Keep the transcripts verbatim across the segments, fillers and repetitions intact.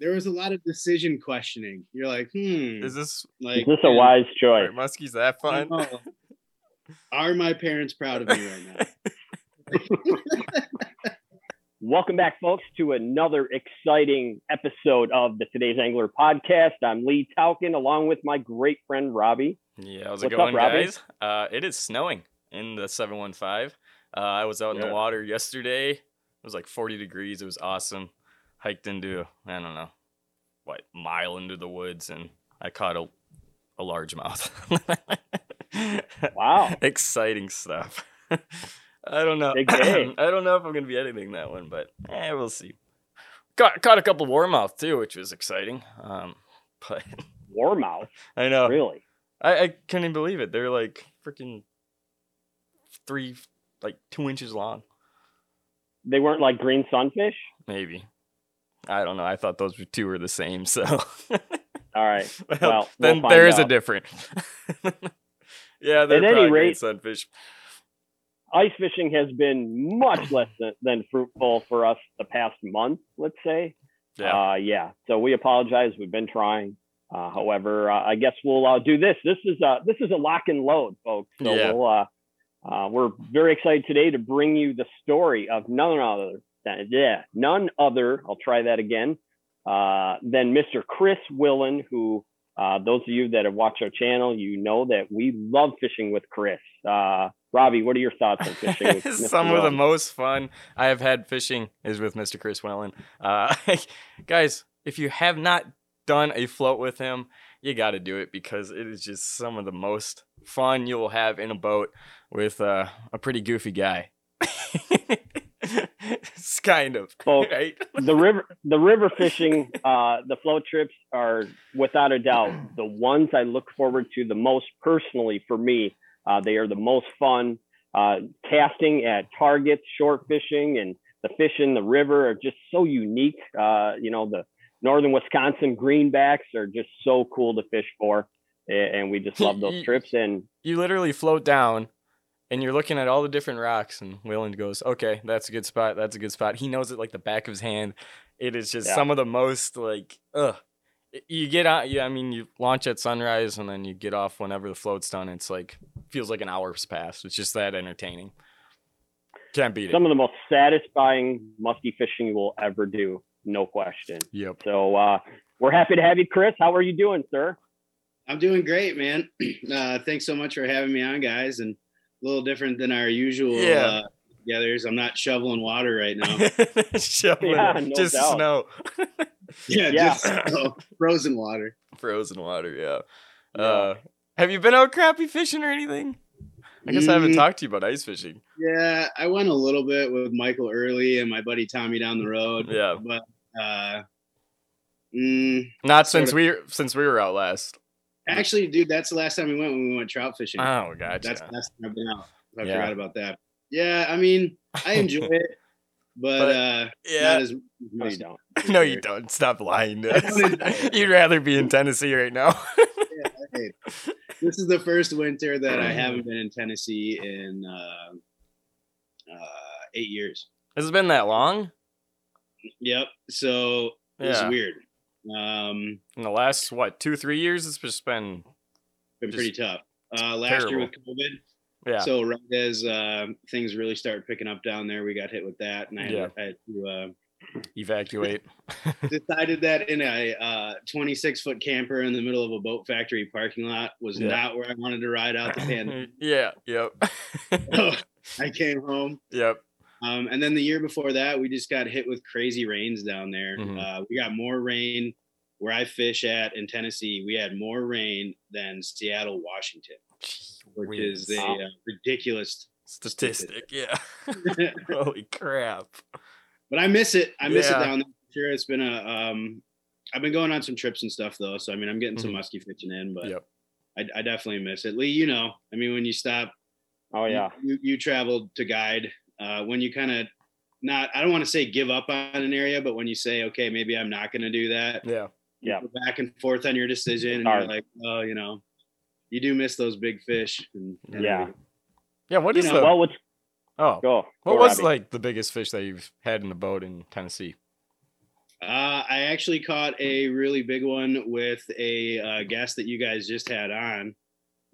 there was a lot of decision questioning. You're like, hmm. Is this like is this a wise choice? Muskie's that fun? Are my parents proud of me right now? Welcome back, folks, to another exciting episode of the Today's Angler Podcast. I'm Lee Talkin, along with my great friend, Robbie. Yeah, how's it going, guys? Uh, it is snowing in the seven one five. Uh, I was out in yeah. the water yesterday. It was like forty degrees. It was awesome. Hiked into, I don't know, what, mile into the woods, and I caught a, a largemouth. Wow. Exciting stuff. I don't know. I don't know if I'm going to be editing that one, but eh, we'll see. Caught, caught a couple warmouth too, which was exciting. Um, but warmouth? I know. Really? I, I couldn't even believe it. They're like freaking three, like two inches long. They weren't like green sunfish? Maybe. I don't know. I thought those two were the same. So. All right. Well, well then we'll there is out. a different. Yeah, they're At probably green sunfish. Ice fishing has been much less than, than fruitful for us the past month, let's say. Yeah. Uh, yeah. So we apologize. We've been trying. Uh, however, uh, I guess we'll uh, do this. This is a, this is a lock and load, folks. So yeah. we'll, uh, uh, we're very excited today to bring you the story of none other than, yeah, none other, I'll try that again, uh, than Mister Chris Willen, who, uh, those of you that have watched our channel, you know that we love fishing with Chris. Uh, Robbie, what are your thoughts on fishing with Mister Some Willen? Of the most fun I have had fishing is with Mister Chris Willen. Uh, guys, if you have not done a float with him, you got to do it because it is just some of the most fun you will have in a boat with uh, a pretty goofy guy. It's kind of well, right? the river, the river fishing, uh, the float trips are without a doubt the ones I look forward to the most personally for me. Uh, they are the most fun. Uh, casting at targets, short fishing, and the fish in the river are just so unique. Uh, you know, the northern Wisconsin greenbacks are just so cool to fish for, and we just love those you, trips. And you literally float down, and you're looking at all the different rocks, and Willen goes, "Okay, that's a good spot. That's a good spot." He knows it like the back of his hand. It is just yeah. some of the most like, ugh. You get out, yeah, I mean, you launch at sunrise and then you get off whenever the float's done. It's like, feels like an hour's passed. It's just that entertaining. Can't beat it. Some of the most satisfying musky fishing you will ever do. No question. Yep. So uh, we're happy to have you, Chris. How are you doing, sir? I'm doing great, man. Uh, thanks so much for having me on, guys. And a little different than our usual yeah. uh, togethers. I'm not shoveling water right now. Shoveling yeah, no just doubt. Snow. Yeah, yeah, just oh, frozen water. Frozen water, yeah. yeah. Uh, have you been out crappie fishing or anything? I guess mm, I haven't talked to you about ice fishing. Yeah, I went a little bit with Michael early and my buddy Tommy down the road. Yeah, but uh, mm, not since of, we since we were out last. Actually, dude, that's the last time we went when we went trout fishing. Oh, gotcha. That's the last time I've been out. I yeah. forgot about that. Yeah, I mean, I enjoy it. But, but uh, yeah, not as, no, you don't. No, you don't. Stop lying to us. You'd rather be in Tennessee right now. Yeah, hey, this is the first winter that I haven't been in Tennessee in uh, uh, eight years. Has it been that long? Yep. So it's yeah. weird. Um, in the last what two, three years, it's just been been just pretty tough. Uh, last terrible. year with COVID. Yeah. So right as uh, things really started picking up down there, we got hit with that, and I, yeah. had, I had to uh, evacuate. Decided that in a twenty-six foot uh, camper in the middle of a boat factory parking lot was yeah. not where I wanted to ride out the pandemic. yeah, yep. So I came home. Yep. Um, and then the year before that, we just got hit with crazy rains down there. Mm-hmm. Uh, we got more rain where I fish at in Tennessee. We had more rain than Seattle, Washington. Which Weird. is a uh, ridiculous statistic. statistic. Yeah. Holy crap. But I miss it. I miss yeah. it down there. Sure, it's been a, um, I've been going on some trips and stuff though. So, I mean, I'm getting some mm-hmm. musky fishing in, but yep. I, I definitely miss it. Lee, you know, I mean, when you stop, oh yeah, you, you traveled to guide, uh, when you kind of not, I don't want to say give up on an area, but when you say, okay, maybe I'm not going to do that. Yeah. Yeah. Go back and forth on your decision. And All you're right. like, oh, you know, you do miss those big fish. And, and yeah. Everything. Yeah. What is you know, the, well, what's, oh, go, what go, was Robbie. like the biggest fish that you've had in the boat in Tennessee? Uh, I actually caught a really big one with a uh, guest that you guys just had on.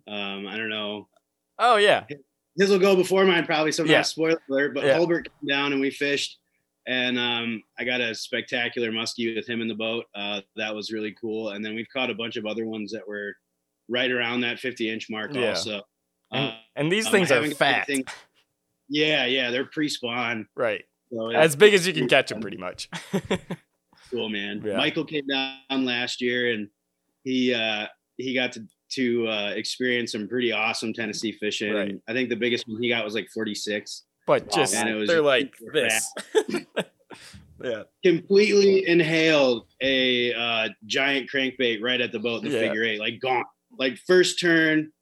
Um, I don't know. Oh, yeah. His will go before mine probably, so yeah. Not spoiler alert, but yeah. Holbert came down and we fished. And um, I got a spectacular muskie with him in the boat. Uh, that was really cool. And then we've caught a bunch of other ones that were right around that fifty inch mark yeah. also. And, uh, and these um, things are fat. Things, yeah, yeah, they're pre-spawn. Right. So as big as you can catch them pretty much. Cool, man. Yeah. Michael came down last year and he uh, he got to, to uh, experience some pretty awesome Tennessee fishing. Right. And I think the biggest one he got was like forty-six. But wow, just, man, they're like this. Yeah. Completely inhaled a uh, giant crankbait right at the boat in the yeah. figure eight. Like, gone. Like, first turn,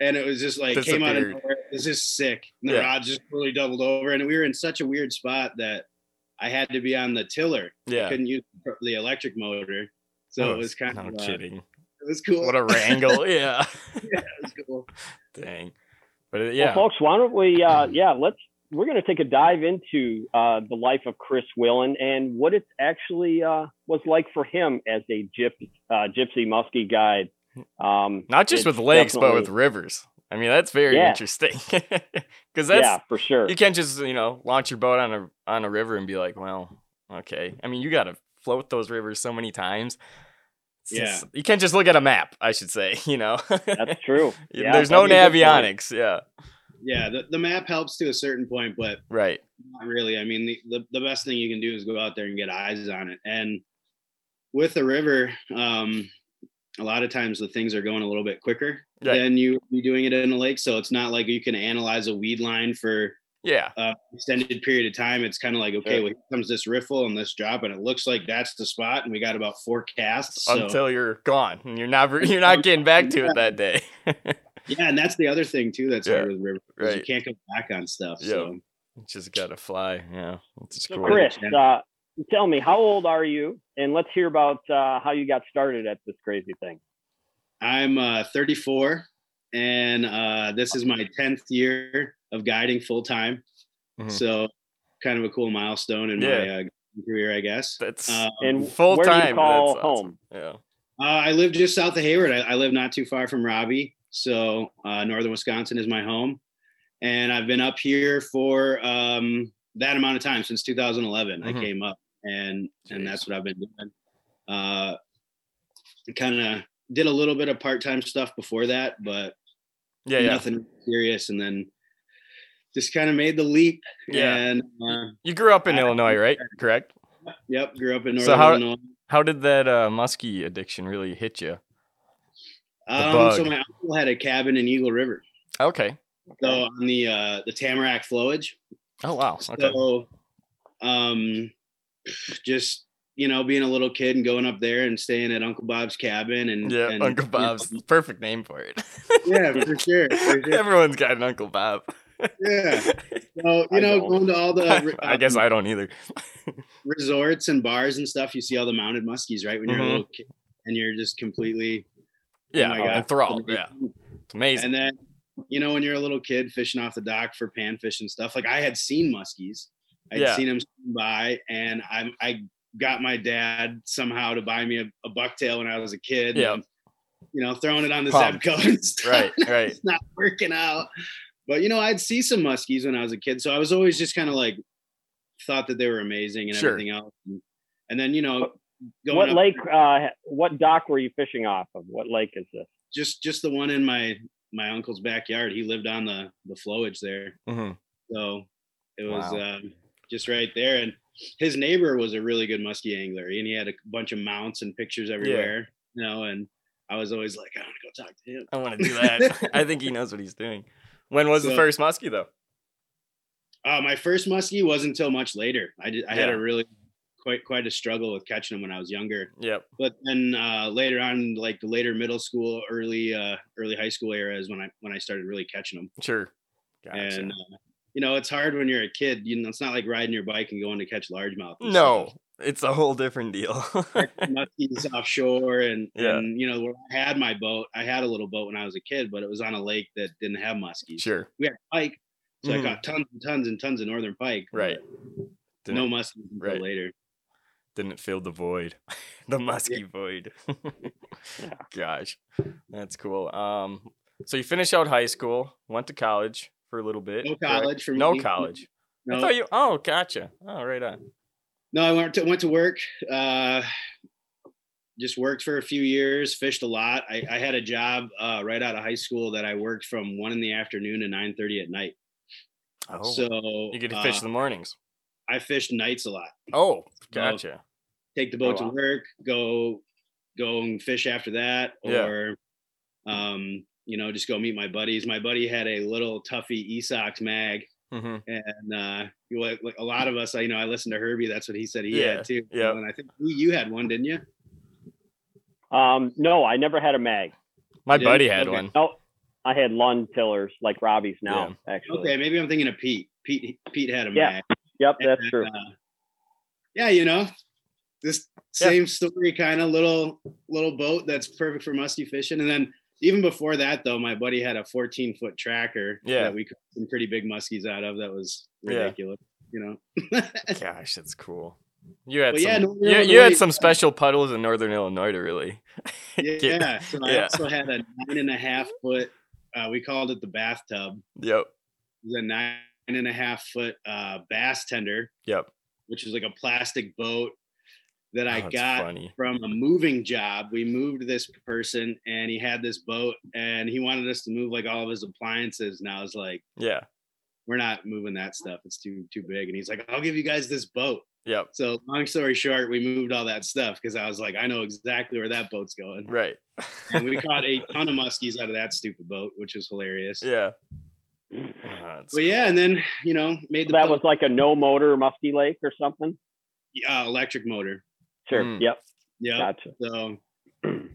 and it was just like, came out of nowhere. This is sick. And the yeah. rod just really doubled over. And we were in such a weird spot that I had to be on the tiller. Yeah. I couldn't use the electric motor. So oh, it was kind no of. No kidding. Uh, it was cool. What a wrangle. Yeah. Yeah, it was cool. Dang. But, yeah. Well, folks, why don't we, uh, yeah, let's. We're going to take a dive into uh, the life of Chris Willen and what it's actually uh, was like for him as a gypsy, uh, gypsy muskie guide. Um, Not just with lakes, but with rivers. I mean, that's very yeah. interesting because that's yeah, for sure. You can't just, you know, launch your boat on a on a river and be like, well, okay. I mean, you got to float those rivers so many times. Yeah, you can't just look at a map. I should say, you know, that's true. Yeah, there's no navionics. Yeah. Yeah, the, the map helps to a certain point, but right, not really. I mean, the, the, the best thing you can do is go out there and get eyes on it. And with the river, um, a lot of times the things are going a little bit quicker right. than you be doing it in the lake. So it's not like you can analyze a weed line for yeah uh, extended period of time. It's kind of like, okay, right. well, here comes this riffle and this drop, and it looks like that's the spot, and we got about four casts. So. Until you're gone, and you're not you're not getting back to it that day. Yeah, and that's the other thing too. That's yeah, hard with river. Right. You can't come back on stuff. Yep. So you just gotta fly. Yeah, it's so cool. Chris, uh, tell me, how old are you? And let's hear about uh, how you got started at this crazy thing. I'm uh, thirty-four, and uh, this is my tenth year of guiding full time. Mm-hmm. So, kind of a cool milestone in yeah. my uh, career, I guess. That's um, and full time. Where do you call that's home? Awesome. Yeah, uh, I live just south of Hayward. I, I live not too far from Robbie. So uh, Northern Wisconsin is my home, and I've been up here for um, that amount of time since two thousand eleven. Mm-hmm. I came up, and Jeez. and that's what I've been doing. Uh, kind of did a little bit of part-time stuff before that, but yeah, nothing yeah. serious, and then just kind of made the leap. Yeah. And uh, you grew up in I, Illinois, right? Correct. Yep, grew up in Northern so how, Illinois. How did that uh, muskie addiction really hit you? Um, so my uncle had a cabin in Eagle River. Okay. So on the uh, the Tamarack Flowage. Oh wow. Okay. So, um, just you know, being a little kid and going up there and staying at Uncle Bob's cabin and yeah, and, Uncle Bob's you know, perfect name for it. Yeah, for sure, for sure. Everyone's got an Uncle Bob. Yeah. So you know, going to all the um, I guess I don't either. resorts and bars and stuff. You see all the mounted muskies, right? When you're mm-hmm. a little kid, and you're just completely. Yeah, oh enthralled. Yeah, it's amazing. And then, you know, when you're a little kid fishing off the dock for panfish and stuff, like I had seen muskies, I'd yeah. seen them by, and I I got my dad somehow to buy me a, a bucktail when I was a kid. Yeah, and, you know, throwing it on the Zebco and stuff. Right, right. It's not working out, but you know, I'd see some muskies when I was a kid, so I was always just kind of like thought that they were amazing and sure. everything else. And, and then you know. Going what lake uh what dock were you fishing off of? What lake is this? Just just the one in my my uncle's backyard. He lived on the the flowage there. Mm-hmm. So it was wow. um just right there, and his neighbor was a really good muskie angler, and he had a bunch of mounts and pictures everywhere. Yeah. You know, and I was always like, I want to go talk to him. I want to do that. I think he knows what he's doing. When was so, the first muskie though? Uh my first muskie wasn't until much later. I did I yeah. had a really Quite quite a struggle with catching them when I was younger. Yep. But then uh, later on, like the later middle school, early uh, early high school era is when I when I started really catching them. Sure. Gotcha. And uh, you know, it's hard when you're a kid. You know, it's not like riding your bike and going to catch largemouth. No, stuff. It's a whole different deal. Muskies offshore, and, yeah. and you know, when I had my boat, I had a little boat when I was a kid, but it was on a lake that didn't have muskies. Sure. We had pike, so mm. I caught tons and tons and tons of northern pike. Right. No muskies until right. later. didn't fill the void, the musky yeah. void. yeah. Gosh, that's cool. Um, so you finished out high school, went to college for a little bit. No college for me. No college. No. I thought you. Oh, gotcha. Oh, right on. No, I went to went to work. Uh, just worked for a few years, fished a lot. I, I had a job uh, right out of high school that I worked from one in the afternoon to nine thirty at night. Oh, so you get to fish uh, in the mornings. I fished nights a lot. Oh, gotcha. So take the boat oh, wow. to work, go, go and fish after that, or, yeah. um, you know, just go meet my buddies. My buddy had a little Tuffy Esox mag, mm-hmm. and uh, you like, like a lot of us. You know, I listened to Herbie. That's what he said he yeah. had too. Yeah, and I think you had one, didn't you? Um, no, I never had a mag. My you buddy didn't? had okay. one. No, I had Lund tillers like Robbie's now. Yeah. Actually, okay, maybe I'm thinking of Pete. Pete Pete had a yeah. mag. Yep, that's and, true. Uh, yeah, you know, this same yep. story, kind of little little boat that's perfect for musky fishing. And then even before that, though, my buddy had a fourteen foot tracker yeah. that we caught some pretty big muskies out of. That was ridiculous, yeah. you know. Gosh, that's cool. You had but some, yeah, Northern you, you had some special puddles in Northern Illinois to really. yeah, yeah, so I yeah. also had a nine and a half foot. Uh, we called it the bathtub. Yep, it was a nine. Nine and a half foot uh, bass tender. Yep. Which is like a plastic boat that I oh, got funny. from a moving job. We moved this person and he had this boat and he wanted us to move like all of his appliances. And I was like, yeah, we're not moving that stuff. It's too, too big. And he's like, I'll give you guys this boat. Yep. So long story short, we moved all that stuff. Cause I was like, I know exactly where that boat's going. Right. And we caught a ton of muskies out of that stupid boat, which was hilarious. Yeah. Uh, well, yeah, and then you know, made the so that boat. was like a no motor musky lake or something. Yeah, electric motor. Sure. Mm. Yep. Yeah. Gotcha. So,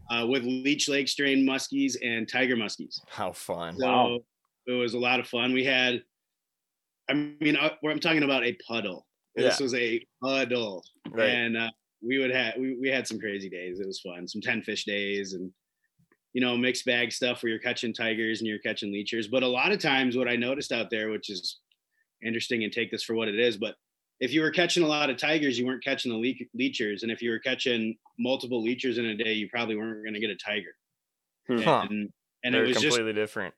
uh, with leech lake strain muskies and tiger muskies. How fun! So wow. It was a lot of fun. We had, I mean, uh, I'm talking about a puddle. Yeah. This was a puddle, right. and uh, we would have we, we had some crazy days. It was fun. Some ten fish days and. You know, mixed bag stuff where you're catching tigers and you're catching leechers. But a lot of times what I noticed out there, which is interesting and take this for what it is, but if you were catching a lot of tigers, you weren't catching the le- leechers. And if you were catching multiple leechers in a day, you probably weren't going to get a tiger. Huh. And, and it was completely just, different.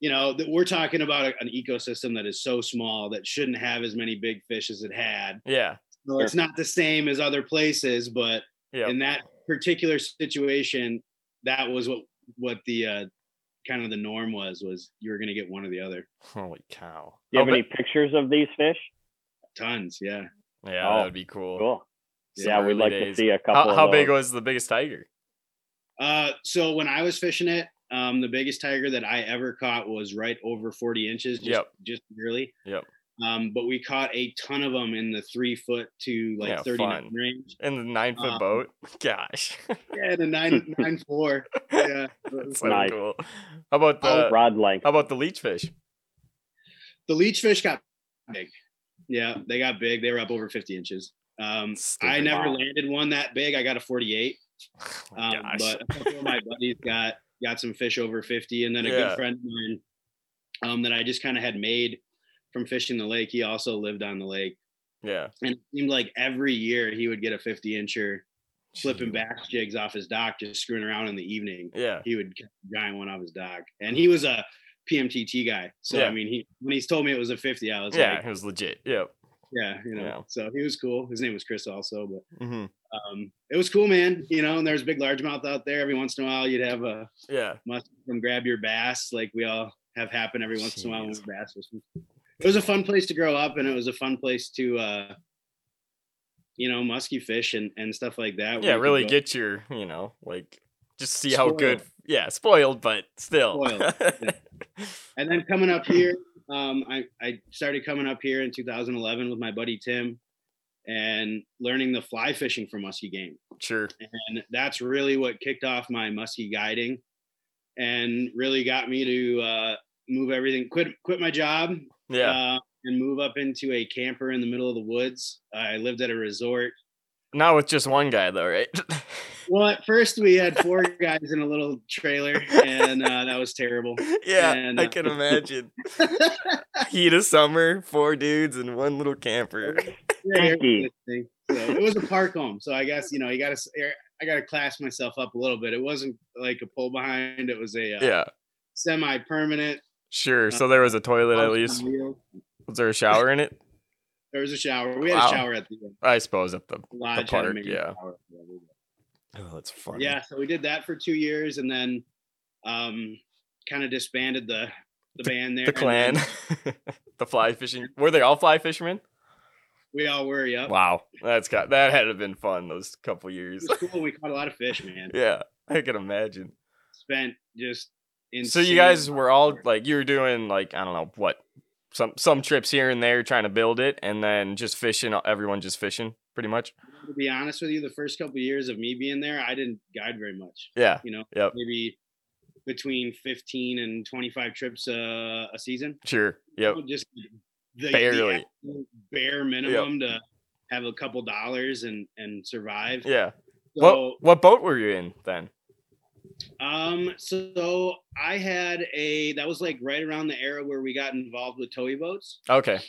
You know, that we're talking about a, an ecosystem that is so small that shouldn't have as many big fish as it had. Yeah. So sure. It's not the same as other places, but yep. in that particular situation, that was what, what the uh kind of the norm was was you were going to get one or the other. Holy cow. Do you have oh, any but... pictures of these fish? Tons. Yeah. Yeah. Oh, that'd be cool. Cool. Yeah. We'd like days. to see a couple. How, how of big was the biggest tiger? Uh, so when I was fishing it, um, the biggest tiger that I ever caught was right over forty inches. Just, yep. Just barely. Yep. Um, but we caught a ton of them in the three foot to like yeah, thirty-nine fun. range. In the nine foot um, boat. Gosh. Yeah, the nine nine four. Yeah. That's so nice. Cool. How about the oh, rod length? How about the leech fish? The leech fish got big. Yeah, they got big. They were up over fifty inches. Um, I never wow. landed one that big. I got a forty-eight. Um, Gosh. But a couple of my buddies got got some fish over fifty, and then a yeah. good friend of mine um, that I just kind of had made. From fishing the lake, he also lived on the lake. Yeah. And it seemed like every year he would get a fifty incher flipping bass jigs off his dock, just screwing around in the evening. Yeah. He would catch a giant one off his dock. And he was a P M T T guy. So, yeah. I mean, he when he's told me it was a fifty, I was yeah, like. Yeah, it was legit. Yeah. Yeah. You know, yeah. So he was cool. His name was Chris also. But mm-hmm. um, it was cool, man. You know, and there's big largemouth out there. Every once in a while, you'd have a yeah. muskie from grab your bass, like we all have happen every once Jeez. in a while when we're bass fishing. It was a fun place to grow up, and it was a fun place to, uh, you know, musky fish and, and stuff like that. Yeah, really get your, you know, like just see spoiled. how good. Yeah, spoiled, but still. Spoiled. Yeah. And then coming up here, um, I, I started coming up here in two thousand eleven with my buddy Tim and learning the fly fishing for musky game. Sure. And that's really what kicked off my musky guiding and really got me to uh, move everything, quit quit my job. Yeah, uh, and move up into a camper in the middle of the woods. Uh, I lived at a resort. Not with just one guy, though, right? Well, at first we had four guys in a little trailer, and uh, that was terrible. Yeah, and, uh, I can imagine. Heat of summer, four dudes, and one little camper. Yeah, So it was a park home, so I guess, you know, you gotta I gotta class myself up a little bit. It wasn't like a pull behind; it was a uh, yeah semi-permanent. Sure. Uh, so there was a toilet at least. Wheel. Was there a shower in it? There was a shower. We had wow. a shower at the. Uh, I suppose at the, the park. Yeah. Oh, that's funny. Yeah. So we did that for two years, and then um, kind of disbanded the the band there. The clan. Then, the fly fishing. Were they all fly fishermen? We all were, yeah. Wow, that's got that had to have been fun those couple years. It was cool. We caught a lot of fish, man. Yeah, I can imagine. Spent just. So you guys were all like, you were doing like I don't know what, some some trips here and there trying to build it, and then just fishing. Everyone just fishing, pretty much. To be honest with you, the first couple of years of me being there, I didn't guide very much. Yeah, you know, yep. Maybe between fifteen and twenty-five trips uh, a season. Sure. Yep. You know, just. The, barely the bare minimum yep. to have a couple dollars and and survive. Yeah. So, what what boat were you in then? Um. So I had a that was like right around the era where we got involved with Toey boats. Okay.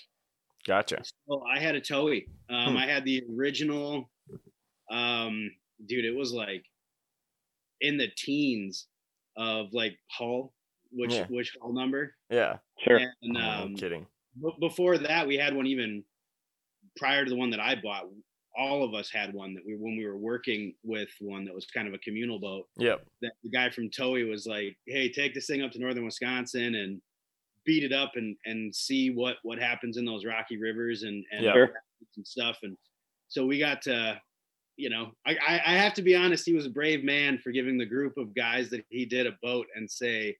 Gotcha. So I had a Toey. Um. Hmm. I had the original. Um. Dude, it was like in the teens of like hull, which yeah. which hull number? Yeah. Sure. And, um, oh, no kidding. Before that, we had one even prior to the one that I bought. All of us had one that we, when we were working with one that was kind of a communal boat. Yep. That the guy from Toey was like, "Hey, take this thing up to Northern Wisconsin and beat it up and, and see what, what happens in those rocky rivers and, and yep. some stuff." And so we got to, you know, I, I have to be honest. He was a brave man for giving the group of guys that he did a boat and say,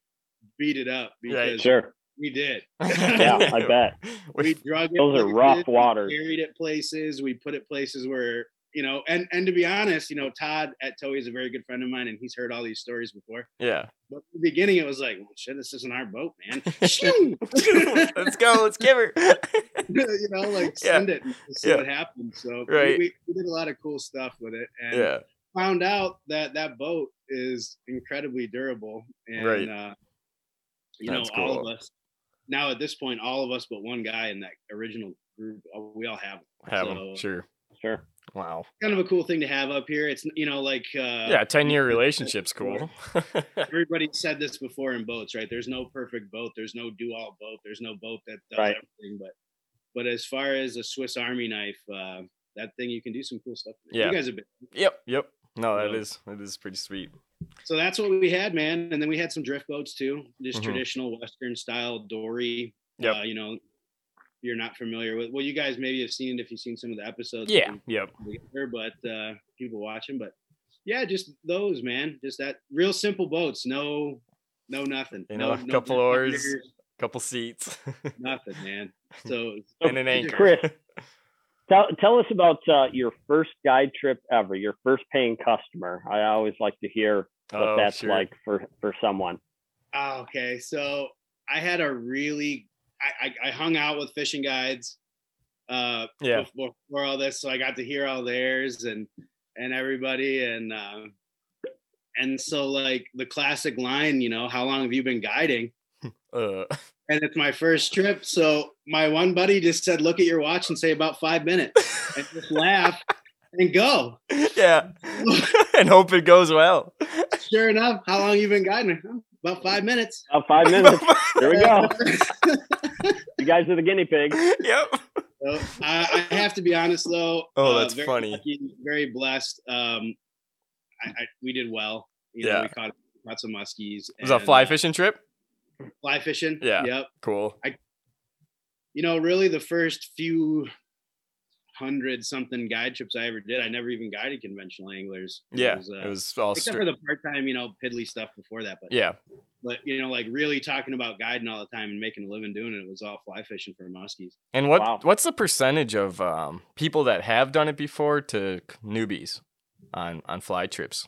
"Beat it up." Because yeah, sure. We did. Yeah, I bet. We drug it. Those are rough waters. We carried it places. We put it places where, you know, and, and to be honest, you know, Todd at Toey is a very good friend of mine, and he's heard all these stories before. Yeah. But at the beginning, it was like, well, shit, this isn't our boat, man. Let's go. Let's give her. You know, like send yeah. it and see yeah. what happens. So right. we, we did a lot of cool stuff with it. And yeah. found out that that boat is incredibly durable. And, right. uh, you That's know, cool. all of us. Now at this point, all of us but one guy in that original group, we all have them. Have so, them, sure, sure. Wow, kind of a cool thing to have up here. It's you know like uh, yeah, ten year relationship's cool. Everybody said this before in boats, right? There's no perfect boat. There's no do all boat. There's no boat that does right. everything. But but as far as a Swiss Army knife, uh, that thing you can do some cool stuff with. Yeah, you guys have been. Yep, yep. No, that you know? is that is pretty sweet. So that's what we had, man. And then we had some drift boats too, just mm-hmm. traditional Western style dory. Yeah, uh, you know, you're not familiar with. Well, you guys maybe have seen it if you've seen some of the episodes. Yeah, yep. Later, but uh, people watching, but yeah, just those, man. Just that real simple boats. No, no nothing. You know, no, a couple no, oars, a couple seats, nothing, man. So and an anchor. Chris, Tell, tell us about uh, your first guide trip ever, your first paying customer. I always like to hear what oh, that's sure. like for, for someone. Oh, okay. So I had a really, I, I, I hung out with fishing guides uh, yeah. before, before all this. So I got to hear all theirs and, and everybody. And, uh, and so like the classic line, you know, how long have you been guiding? Uh. And it's my first trip, so my one buddy just said, "Look at your watch and say about five minutes," and just laugh and go. Yeah, and hope it goes well. Sure enough, how long you been guiding? About five minutes. About five minutes. Here we go. You guys are the guinea pig. Yep. So, I, I have to be honest, though. Oh, that's uh, very funny. Lucky, very blessed. Um, I, I, we did well. You yeah. know, we caught, caught some muskies. It was and, a fly fishing uh, trip. Fly fishing. Yeah. Yep. Cool. I, you know, really the first few hundred something guide trips I ever did, I never even guided conventional anglers. It yeah. Was, uh, it was all except stri- for the part-time, you know, piddly stuff before that. But yeah. But you know, like really talking about guiding all the time and making a living doing it, it was all fly fishing for muskies. And what wow. what's the percentage of um, people that have done it before to newbies on on fly trips?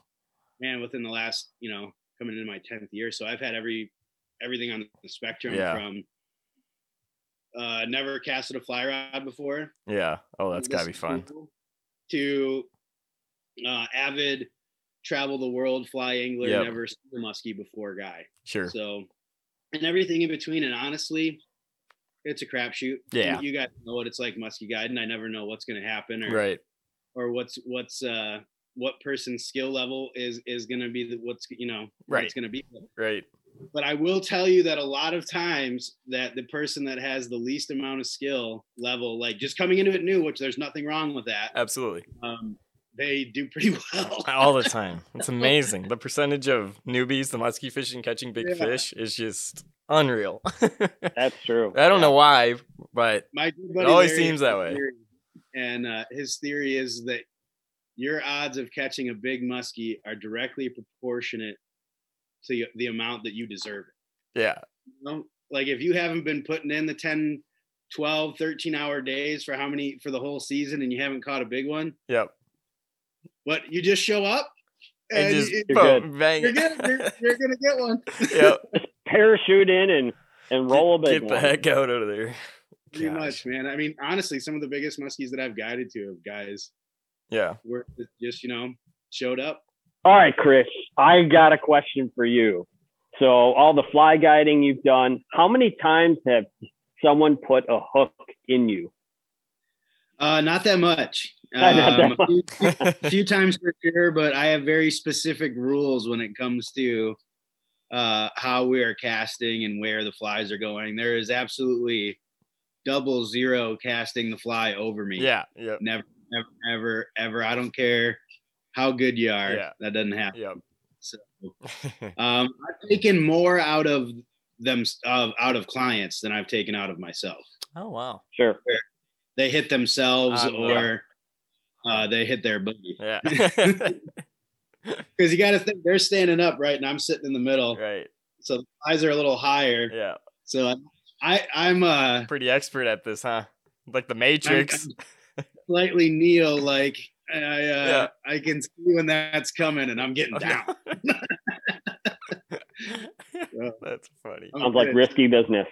Man, within the last, you know, coming into my tenth year, so I've had every. everything on the spectrum yeah. from uh never casted a fly rod before yeah oh that's gotta be fun to uh avid travel the world fly angler yep. never seen a muskie before guy sure so and everything in between. And honestly, it's a crapshoot. Yeah you, you guys know what it's like muskie guiding. I never know what's going to happen or right or what's what's uh, what person's skill level is is going to be the, what's you know right. what it's going to be right. But I will tell you that a lot of times that the person that has the least amount of skill level, like just coming into it new, which there's nothing wrong with that. Absolutely. Um, they do pretty well all the time. It's amazing. The percentage of newbies to musky fishing, catching big yeah. fish is just unreal. That's true. I don't yeah. know why, but My good buddy it always Larry seems that way. Theory, and uh, his theory is that your odds of catching a big muskie are directly proportionate to the amount that you deserve it. Yeah. You know, like if you haven't been putting in the ten, twelve, thirteen hour days for how many, for the whole season, and you haven't caught a big one. Yep. But you just show up and, and just it, you're, boom, bang. You're, good. You're, you're going to get one. Yep. Parachute in and, and roll a big Get the one. heck out of there. Gosh. Pretty much, man. I mean, honestly, some of the biggest muskies that I've guided to have guys. Yeah. Were just, you know, showed up. All right, Chris, I got a question for you. So all the fly guiding you've done, how many times have someone put a hook in you? Uh, not that much. Um, not that much. a, few, a few times for sure, but I have very specific rules when it comes to uh, how we are casting and where the flies are going. There is absolutely double zero casting the fly over me. Yeah. yeah. Never, never, ever, ever. I don't care how good you are. Yeah. That doesn't happen. Yep. So, um, I've taken more out of them, uh, out of clients than I've taken out of myself. Oh, wow. Sure. They hit themselves um, or yeah. uh, they hit their buddy. Yeah. Because you got to think they're standing up, right? And I'm sitting in the middle. Right. So the eyes are a little higher. Yeah. So I, I, I'm uh, pretty expert at this, huh? Like the Matrix. I'm, I'm slightly Neo like. I, uh, yeah. I can see when that's coming and I'm getting down. So, that's funny. I'm Sounds good. Like risky business.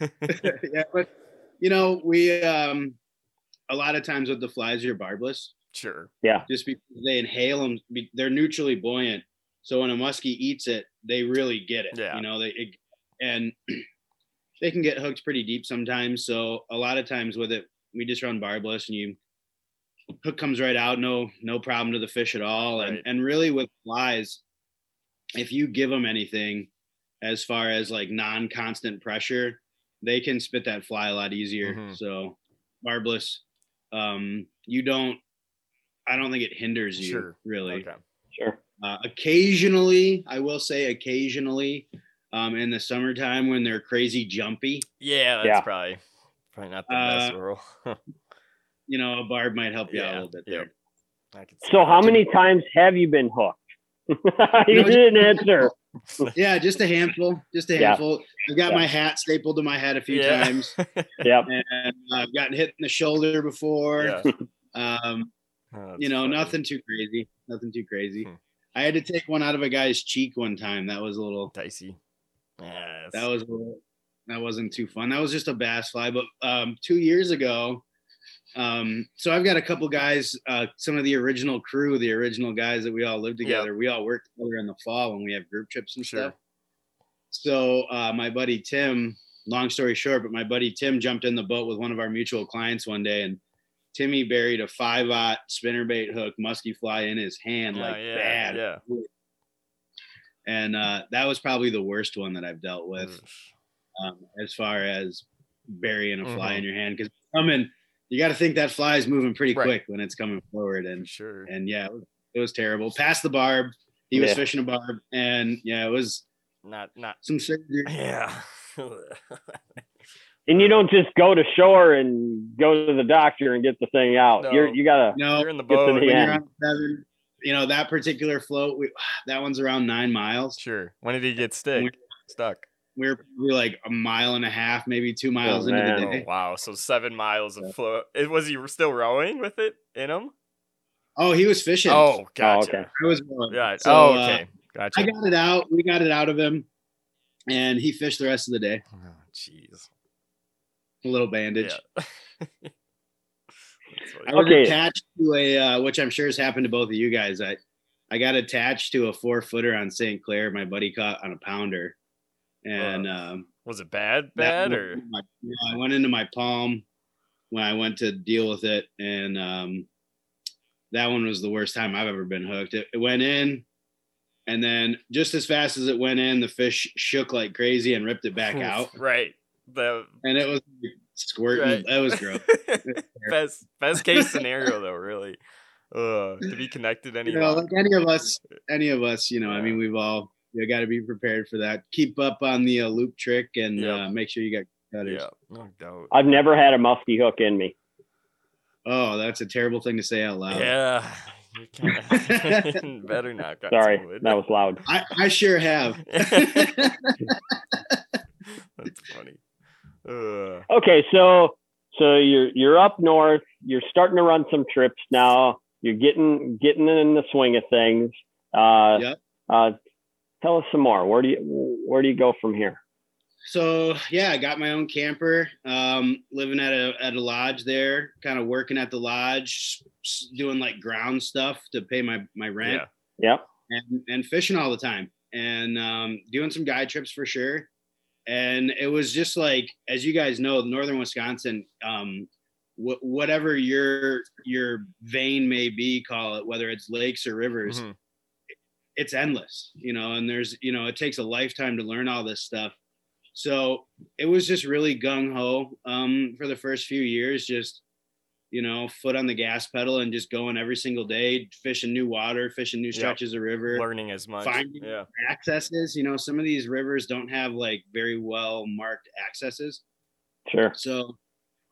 Yeah, but you know, we, um, a lot of times with the flies, you're barbless. Sure. Yeah. Just because they inhale them, they're neutrally buoyant. So when a muskie eats it, they really get it. Yeah. You know, they, it, and they can get hooked pretty deep sometimes. So a lot of times with it, we just run barbless and you, hook comes right out, no no problem to the fish at all. And right. and really with flies, if you give them anything as far as like non-constant pressure, they can spit that fly a lot easier. Mm-hmm. So barbless, um, you don't, I don't think it hinders you sure. really. Okay. Sure. Uh, occasionally, I will say occasionally um, in the summertime when they're crazy jumpy. Yeah, that's yeah. probably probably not the best uh, rule. You know, a barb might help you yeah, out a little bit there. Yeah. So how many times have you been hooked? You no, didn't answer. Yeah, just a handful. Just a handful. Yeah. I've got yeah. my hat stapled to my head a few yeah. times. Yep. And I've gotten hit in the shoulder before. Yeah. Um, oh, you know, funny. nothing too crazy. Nothing too crazy. Hmm. I had to take one out of a guy's cheek one time. That was a little dicey. Yeah, that was a little, that wasn't too fun. That was just a bass fly. But um, two years ago, Um, so I've got a couple guys, uh, some of the original crew, the original guys that we all lived together. Yep. We all work together in the fall when we have group trips and sure. stuff. So, uh, my buddy, Tim, long story short, but my buddy, Tim jumped in the boat with one of our mutual clients one day and Timmy buried a five aught spinnerbait hook musky fly in his hand. Oh, like yeah, bad. Yeah. And, uh, that was probably the worst one that I've dealt with, mm. um, as far as burying a fly mm-hmm. in your hand. Cause coming. You got to think that fly is moving pretty right. quick when it's coming forward. And sure. and yeah, it was, it was terrible. Past the barb. He yeah. was fishing a barb. And yeah, it was not, not some surgery. Yeah. And you don't just go to shore and go to the doctor and get the thing out. No. You're, you got no, to, in the boat. The you're on seven, you know, that particular float, we, that one's around nine miles. Sure. When did he get stick? We, stuck? We were probably like a mile and a half, maybe two miles oh, into man. the day. Oh, wow. So seven miles of float. Was he still rowing with it in him? Oh, he was fishing. Oh, gotcha. Oh, okay. I was rowing. Right. So, oh, okay. Gotcha. Uh, I got it out. We got it out of him. And he fished the rest of the day. Oh, jeez. A little bandage. Yeah. I was okay. attached to a, uh, which I'm sure has happened to both of you guys. I, I got attached to a four-footer on Saint Clair. My buddy caught on a pounder. And um, was it bad, bad or? My, you know, I went into my palm when I went to deal with it, and um, that one was the worst time I've ever been hooked. It, it went in, and then just as fast as it went in, the fish shook like crazy and ripped it back out. Right. The, and it was squirting. Right. That was gross. best, best case scenario, though, really. Ugh, to be connected anyway. You know, like any of us, any of us, you know, yeah. I mean, we've all you got to be prepared for that. Keep up on the uh, loop trick and yep. uh, make sure you got cutters. Yep. No doubt. I've never had a musky hook in me. Oh, that's a terrible thing to say out loud. Yeah. You can't. Better not. Sorry, that was loud. I, I sure have. That's funny. Ugh. Okay, so so you're you're up north. You're starting to run some trips now. You're getting getting in the swing of things. Uh, yep. uh, tell us some more. Where do you where do you go from here? So yeah, I got my own camper, um, living at a at a lodge there, kind of working at the lodge, doing like ground stuff to pay my my rent. Yeah. Yep. And and fishing all the time, and um, doing some guide trips for sure. And it was just like, as you guys know, Northern Wisconsin, um, wh- whatever your, your vein may be, call it, whether it's lakes or rivers, mm-hmm. it's endless, you know, and there's, you know, it takes a lifetime to learn all this stuff. So it was just really gung ho, um, for the first few years, just, you know, foot on the gas pedal and just going every single day, fishing new water, fishing new stretches yep. of river, learning as much, finding yeah. accesses. You know, some of these rivers don't have like very well marked accesses. Sure. So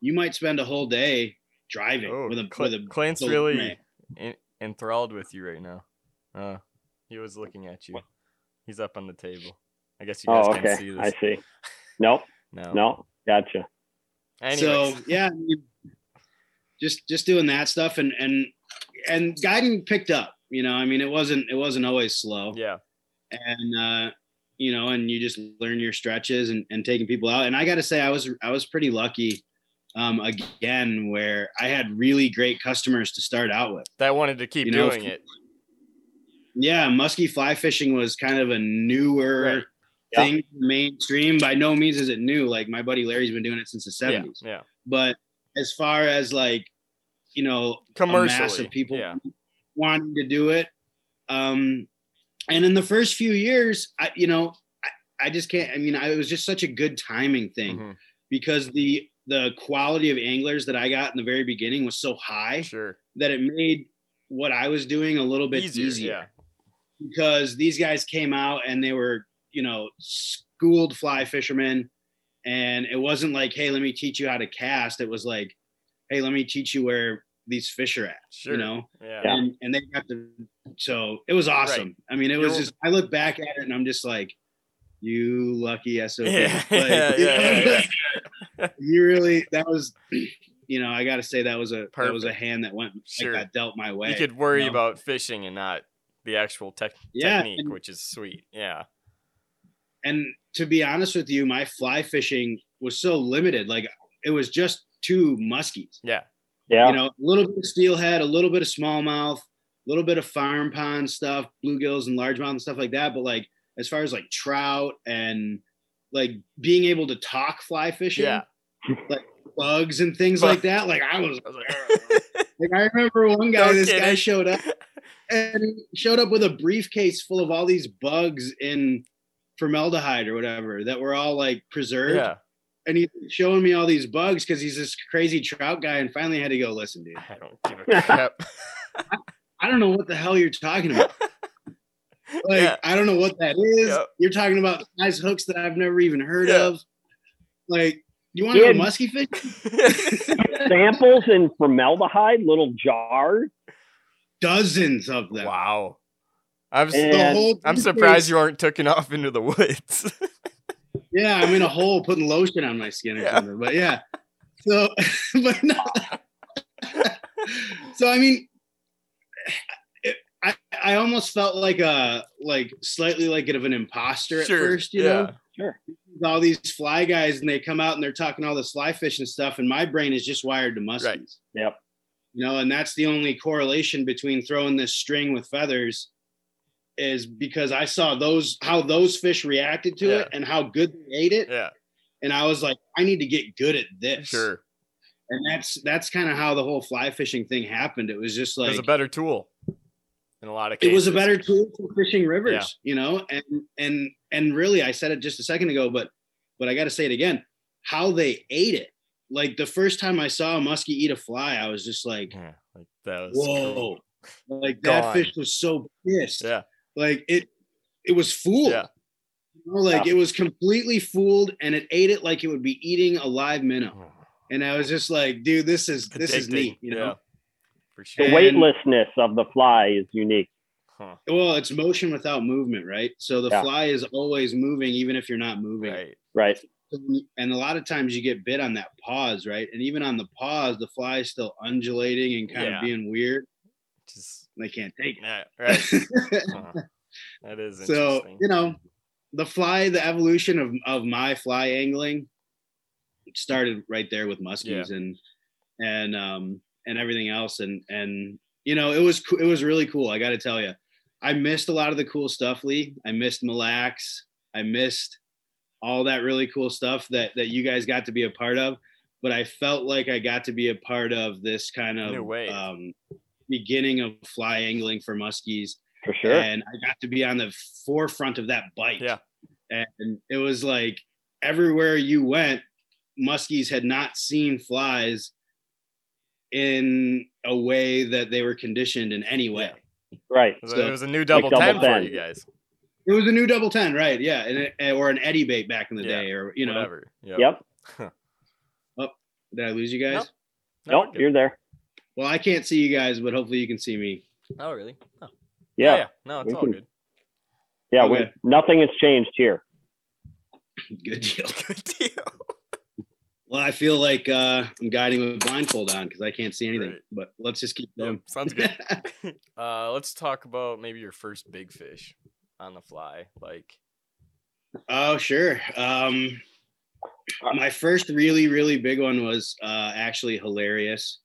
you might spend a whole day driving oh, with a, Cl- with a, Clint's really in- enthralled with you right now. Uh, he was looking at you. He's up on the table. I guess you guys oh, okay. can't see this. I see. Nope. no, no. Gotcha. Anyways. So yeah. I mean, Just just doing that stuff and and and guiding picked up, you know, I mean, it wasn't it wasn't always slow. Yeah. And, uh, you know, and you just learn your stretches and, and taking people out. And I got to say, I was I was pretty lucky um, again, where I had really great customers to start out with. That wanted to keep you know, doing it. Yeah. Musky fly fishing was kind of a newer right. thing, yeah. mainstream. By no means is it new. Like my buddy Larry's been doing it since the seventies. Yeah. yeah. But as far as like, you know, commercially, a mass of people yeah. wanting to do it. Um, and in the first few years, I, you know, I, I just can't, I mean, I, it was just such a good timing thing mm-hmm. because the, the quality of anglers that I got in the very beginning was so high sure. that it made what I was doing a little bit easier, easier yeah. because these guys came out and they were, you know, schooled fly fishermen. And it wasn't like, hey, let me teach you how to cast. It was like, hey, let me teach you where these fish are at, sure. you know? Yeah. And, and they got to, so it was awesome. Right. I mean, it was just, I look back at it and I'm just like, you lucky S O B. Yeah, like, yeah, you, yeah, yeah. you really, that was, you know, I got to say that was a, that was a hand that went, sure. like, got dealt my way. You could worry you know? about fishing and not the actual tech yeah, technique, and, which is sweet. Yeah. And to be honest with you, my fly fishing was so limited. Like it was just two muskies. Yeah. Yeah. You know, a little bit of steelhead, a little bit of smallmouth, a little bit of farm pond stuff, bluegills and largemouth and stuff like that. But like, as far as like trout and like being able to talk fly fishing, yeah. like bugs and things but, like that. Like I was, I was like, I like, I remember one guy, no this kidding. guy showed up and he showed up with a briefcase full of all these bugs in formaldehyde or whatever that were all like preserved. Yeah. And he's showing me all these bugs because he's this crazy trout guy, and finally I had to go, listen, dude, I don't give a crap. I, I don't know what the hell you're talking about. Like, yeah. I don't know what that is. Yep. You're talking about size hooks that I've never even heard yeah. of. Like, you want to go musky fish? Samples in formaldehyde, little jars? Dozens of them. Wow. I'm, the whole I'm surprised you aren't taken off into the woods. Yeah, I'm in a hole putting lotion on my skin or yeah. something. But yeah, so but no. So I mean, it, I I almost felt like a like slightly like it of an imposter at sure. first, you yeah. know. Sure. All these fly guys, and they come out and they're talking all this fly fish and stuff, and my brain is just wired to muskies. Right. Yep. You know, and that's the only correlation between throwing this string with feathers. Is because I saw those how those fish reacted to yeah. it and how good they ate it. Yeah. And I was like, I need to get good at this. Sure. And that's that's kind of how the whole fly fishing thing happened. It was just like, it was a better tool in a lot of cases. It was a better tool for fishing rivers, yeah. you know, and and and really, I said it just a second ago, but but I got to say it again. How they ate it. Like the first time I saw a muskie eat a fly, I was just like, yeah, like that was whoa, cool. like Gone. That fish was so pissed. Yeah, like it, it was fooled. Yeah. You know, like yeah. it was completely fooled, and it ate it like it would be eating a live minnow. And I was just like, dude, this is Addicting. this is neat, you know. Yeah. For sure. The weightlessness of the fly is unique. Huh. Well, it's motion without movement, right? So the yeah. fly is always moving, even if you're not moving. Right. Right. And a lot of times you get bit on that pause, right? And even on the pause, the fly is still undulating and kind yeah. of being weird. Just they can't take it. That, right. uh-huh. That is interesting. So, you know, the fly, the evolution of, of my fly angling started right there with muskies yeah. and and um and everything else. And and you know, it was it was really cool. I got to tell you, I missed a lot of the cool stuff, Lee. I missed Mille Lacs. I missed all that really cool stuff that, that you guys got to be a part of. But I felt like I got to be a part of this kind of um, beginning of fly angling for muskies. For sure. And I got to be on the forefront of that bite. Yeah. And it was like everywhere you went, muskies had not seen flies in a way that they were conditioned in any way. Yeah. Right. So it was a new double, like double ten, ten for you guys. It was a new double ten, right? Yeah, and it, or an eddy bait back in the yeah, day, or you know, whatever. Yep. yep. Huh. Oh, did I lose you guys? Nope, nope you're there. Well, I can't see you guys, but hopefully you can see me. Oh, really? Oh. Yeah. Yeah, yeah. No, it's we all can... good. Yeah, okay. we, nothing has changed here. Good deal. Good deal. Well, I feel like uh, I'm guiding with a blindfold on because I can't see anything. Right. But let's just keep going. Yep, sounds good. uh, let's talk about maybe your first big fish. On the fly, like oh sure um my first really really big one was uh actually hilarious.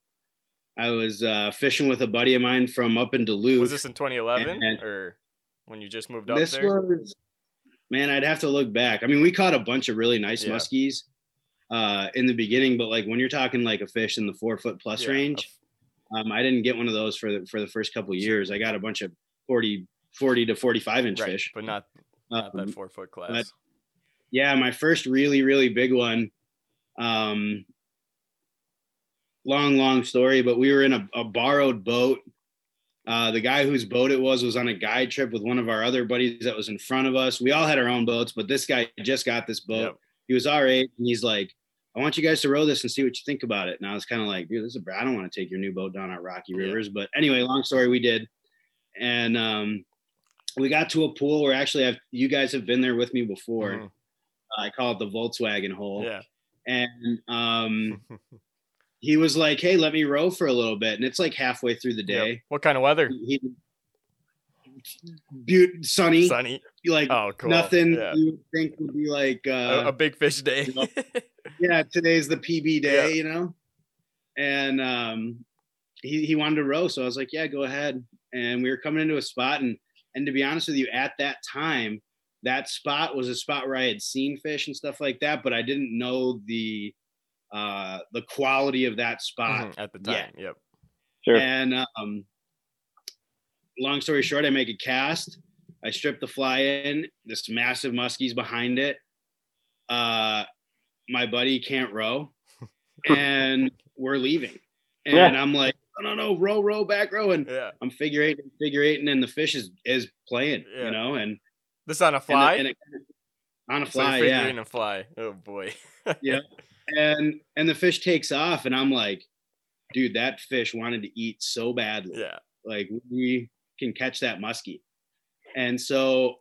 I was uh fishing with a buddy of mine from up in Duluth. Was this in twenty eleven and, or when you just moved up this there? Was, man I'd have to look back. I mean, we caught a bunch of really nice yeah. muskies uh in the beginning, but like when you're talking like a fish in the four foot plus yeah. range, um I didn't get one of those for the for the first couple of years. I got a bunch of forty to forty-five inch right, fish, but not, not um, that four foot class. But yeah, my first really really big one. Um, long long story, but we were in a, a borrowed boat. Uh, the guy whose boat it was was on a guide trip with one of our other buddies that was in front of us. We all had our own boats, but this guy just got this boat. Yep. He was our age, and he's like, "I want you guys to row this and see what you think about it." And I was kind of like, "Dude, this is I don't want to take your new boat down our rocky rivers." Yep. But anyway, long story, we did. And um, we got to a pool where actually I've, you guys have been there with me before. Mm. Uh, I call it the Volkswagen Hole. Yeah. And um, he was like, "Hey, let me row for a little bit." And it's like halfway through the day. Yep. What kind of weather? He, he, be- sunny. Sunny. Like oh, cool. nothing yeah. you would think would be like uh, a, a big fish day. You know, yeah, today's the P B day, yeah. you know. And um, he he wanted to row, so I was like, "Yeah, go ahead." And we were coming into a spot, and and to be honest with you, at that time, that spot was a spot where I had seen fish and stuff like that, but I didn't know the uh, the quality of that spot mm-hmm. at the time. Yet. Yep. Sure. And um, long story short, I make a cast. I strip the fly in. This massive muskie's behind it. Uh, my buddy can't row, and we're leaving. And yeah. I'm like, no, no, no, row, row, back row. And yeah. I'm figure eight, figure eight, and then the fish is, is playing, yeah. you know, and this on a fly, and it, and it, on a fly, so yeah, on a fly. Oh boy. yeah. And, and the fish takes off, and I'm like, dude, that fish wanted to eat so badly. Yeah. Like we can catch that muskie. And so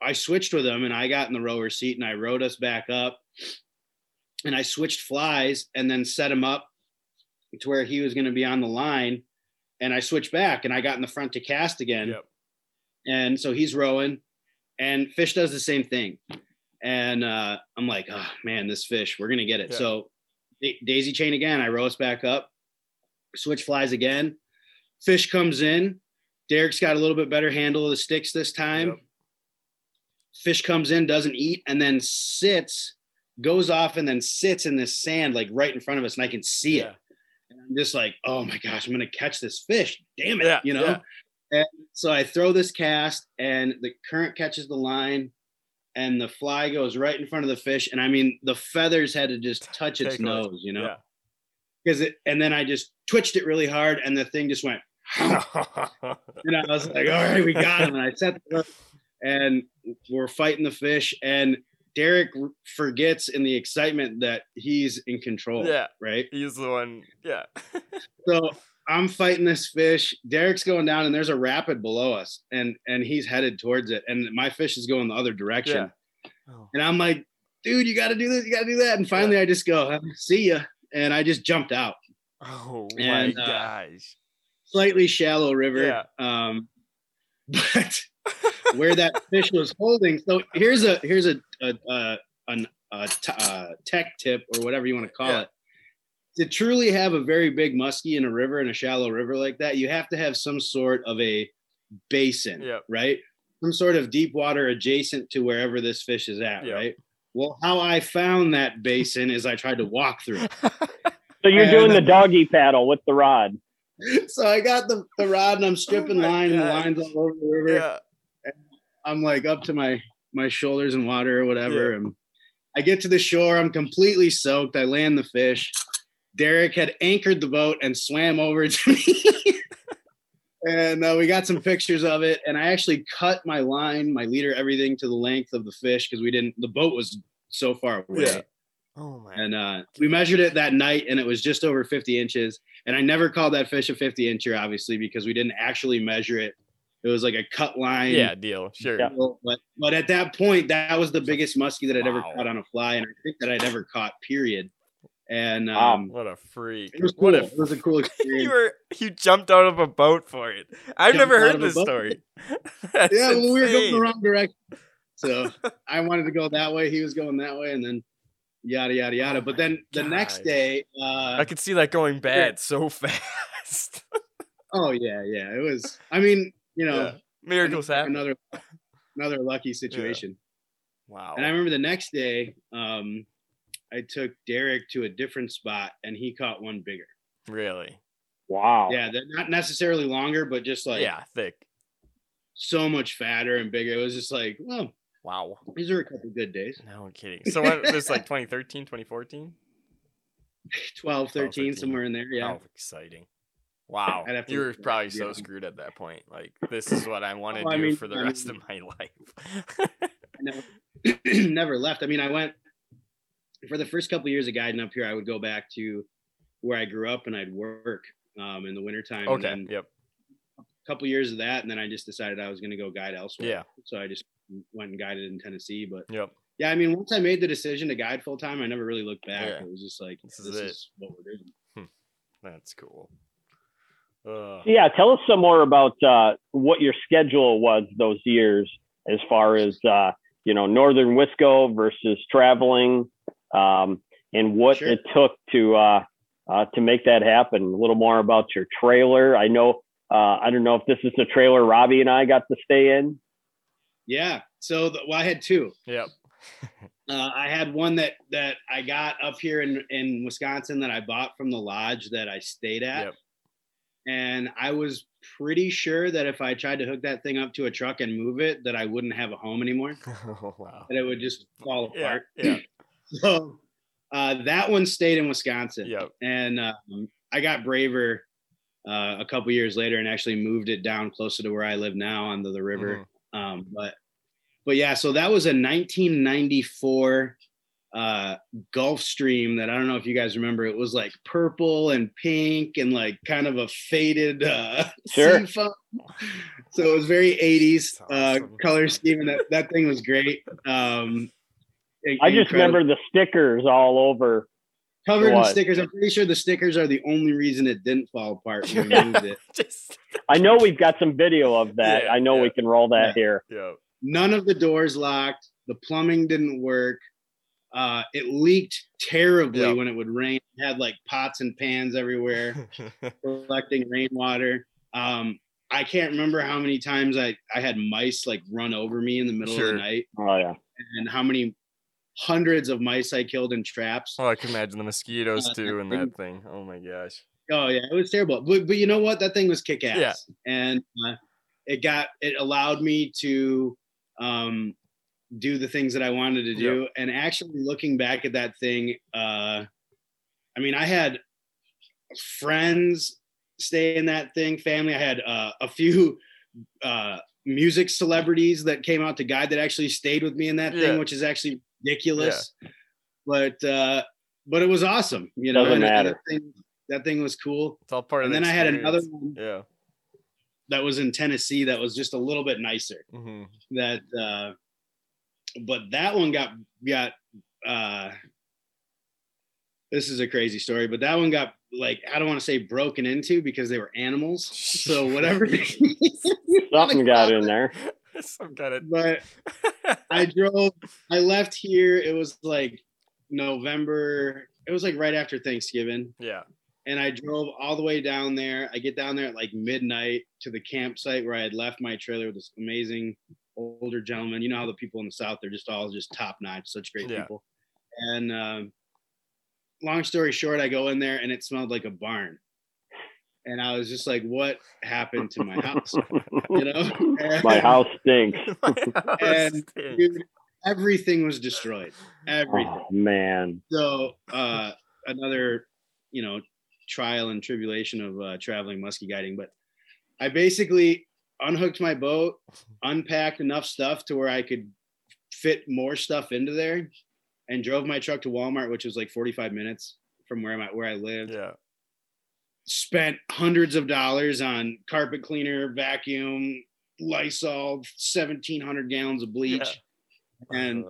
I switched with him, and I got in the rower seat, and I rowed us back up, and I switched flies and then set him up to where he was going to be on the line, and I switched back, and I got in the front to cast again. Yep. And so he's rowing, and fish does the same thing. And uh, I'm like, oh man, this fish, we're going to get it. Yeah. So da- daisy chain again, I row us back up, switch flies again. Fish comes in. Derek's got a little bit better handle of the sticks this time. Yep. Fish comes in, doesn't eat, and then sits goes off and then sits in this sand, like right in front of us, and I can see yeah. it. And I'm just like, oh my gosh, I'm going to catch this fish. Damn it. Yeah, you know? Yeah. And so I throw this cast and the current catches the line and the fly goes right in front of the fish. And I mean, the feathers had to just touch its Take nose, it. you know, because yeah. it, and then I just twitched it really hard and the thing just went, and I was like, all right, we got him. And I set the hook and we're fighting the fish, and Derek forgets in the excitement that he's in control. Yeah. Right. He's the one. Yeah. So I'm fighting this fish. Derek's going down and there's a rapid below us, and, and he's headed towards it. And my fish is going the other direction. Yeah. Oh. And I'm like, dude, you got to do this. You got to do that. And finally yeah. I just go, see ya. And I just jumped out. Oh my and, gosh. Uh, slightly shallow river. Yeah. Um, but where that fish was holding. So here's a, here's a, a, a, a, a, t- a tech tip or whatever you want to call yeah. it. To truly have a very big muskie in a river, in a shallow river like that, you have to have some sort of a basin, yep. right? Some sort of deep water adjacent to wherever this fish is at, yep. right? Well, how I found that basin is I tried to walk through it. So you're and, doing the doggy paddle with the rod. So I got the, the rod and I'm stripping oh line, God. and the line's all over the river. Yeah. And I'm like up to my, my shoulders in water or whatever. Yeah. And I get to the shore, I'm completely soaked. I land the fish. Derek had anchored the boat and swam over to me, and uh, we got some pictures of it. And I actually cut my line, my leader, everything to the length of the fish because we didn't. The boat was so far away. Yeah. Oh my. And uh, we measured it that night, and it was just over fifty inches. And I never called that fish a fifty incher, obviously, because we didn't actually measure it. It was like a cut line. Yeah, deal. Sure. Deal. But but at that point, that was the biggest muskie that I'd wow. ever caught on a fly, and I think that I'd ever caught. Period. And um, wow, what a freak! It was cool. What a, it was a cool experience. you were you jumped out of a boat for it. I've jumped never heard this story. yeah, well, we were going the wrong direction, so I wanted to go that way. He was going that way, and then yada yada yada. Oh but then the God. next day, uh, I could see that going bad yeah. so fast. oh yeah, yeah. It was. I mean, you know, yeah. miracles happen. Another another lucky situation. Yeah. Wow. And I remember the next day. Um, I took Derek to a different spot and he caught one bigger. Really? Wow. Yeah. They're not necessarily longer, but just like, yeah, thick, so much fatter and bigger. It was just like, well, wow. These are a couple of good days. No, I'm kidding. So what, it was like twenty thirteen, twenty fourteen, twelve, thirteen, twelve, thirteen, somewhere in there. Yeah. How exciting. Wow. You were probably yeah. so screwed at that point. Like, this is what I want to oh, do I mean, for the I mean, rest of my life. I never, never left. I mean, I went, for the first couple of years of guiding up here, I would go back to where I grew up and I'd work um, in the wintertime. Okay. And yep. A couple of years of that. And then I just decided I was going to go guide elsewhere. Yeah. So I just went and guided in Tennessee. But yep. yeah, I mean, once I made the decision to guide full time, I never really looked back. Yeah. It was just like, this, this is, is what we're doing. Hmm. That's cool. Uh, yeah. Tell us some more about uh, what your schedule was those years, as far as, uh, you know, Northern Wisco versus traveling. Um, and what sure. it took to, uh, uh, to make that happen. A little more about your trailer. I know, uh, I don't know if this is the trailer Robbie and I got to stay in. Yeah. So the, well, I had two. Yep. uh, I had one that, that I got up here in, in Wisconsin that I bought from the lodge that I stayed at. Yep. And I was pretty sure that if I tried to hook that thing up to a truck and move it, that I wouldn't have a home anymore. Oh, wow. That it would just fall apart. Yeah. yeah. So uh, that one stayed in Wisconsin, yep. and uh, I got braver uh, a couple years later and actually moved it down closer to where I live now on the, the river. Mm-hmm. Um, but but yeah, so that was a nineteen ninety-four uh, Gulfstream that I don't know if you guys remember. It was like purple and pink and like kind of a faded uh, sure. So it was very eighties uh, color scheme, and that, that thing was great. Um, I just incredible. remember the stickers all over. Covered in stickers. I'm pretty sure the stickers are the only reason it didn't fall apart when we yeah, moved it. Just... I know we've got some video of that. Yeah, I know yeah, we can roll that yeah. here. Yeah. None of the doors locked. The plumbing didn't work. Uh, it leaked terribly yeah. when it would rain. It had like pots and pans everywhere collecting rainwater. Um, I can't remember how many times I, I had mice like run over me in the middle sure. of the night. Oh, yeah. And how many hundreds of mice I killed in traps. Oh, I can imagine the mosquitoes too in that thing. Oh my gosh. Oh yeah, it was terrible. But, but you know what? That thing was kick ass. Yeah. And uh, it got, it allowed me to um, do the things that I wanted to do. Yep. And actually looking back at that thing, uh, I mean, I had friends stay in that thing, family. I had uh, a few uh, music celebrities that came out to guide that actually stayed with me in that yeah. thing, which is actually ridiculous. Yeah. But, uh, but it was awesome. You know, and that thing, that thing was cool. It's all part of it. And then experience. I had another one yeah. that was in Tennessee that was just a little bit nicer. Mm-hmm. That, uh, but that one got, got, uh, this is a crazy story, but that one got like, I don't want to say broken into because they were animals. So whatever. Something got in there. Some got it. But I drove, I left here. It was like November. It was like right after Thanksgiving. Yeah. And I drove all the way down there. I get down there at like midnight to the campsite where I had left my trailer with this amazing older gentleman. You know how the people in the South, they're just all just top notch, such great yeah. people. And, um, long story short, I go in there and it smelled like a barn. And I was just like, what happened to my house? You know? And, my house stinks. My house and stinks. Dude, everything was destroyed. Everything. Oh, man. So uh, another, you know, trial and tribulation of uh, traveling muskie guiding. But I basically unhooked my boat, unpacked enough stuff to where I could fit more stuff into there. And drove my truck to Walmart, which was like forty-five minutes from where I'm at, where I lived. Yeah. Spent hundreds of dollars on carpet cleaner, vacuum, Lysol, seventeen hundred gallons of bleach, yeah. and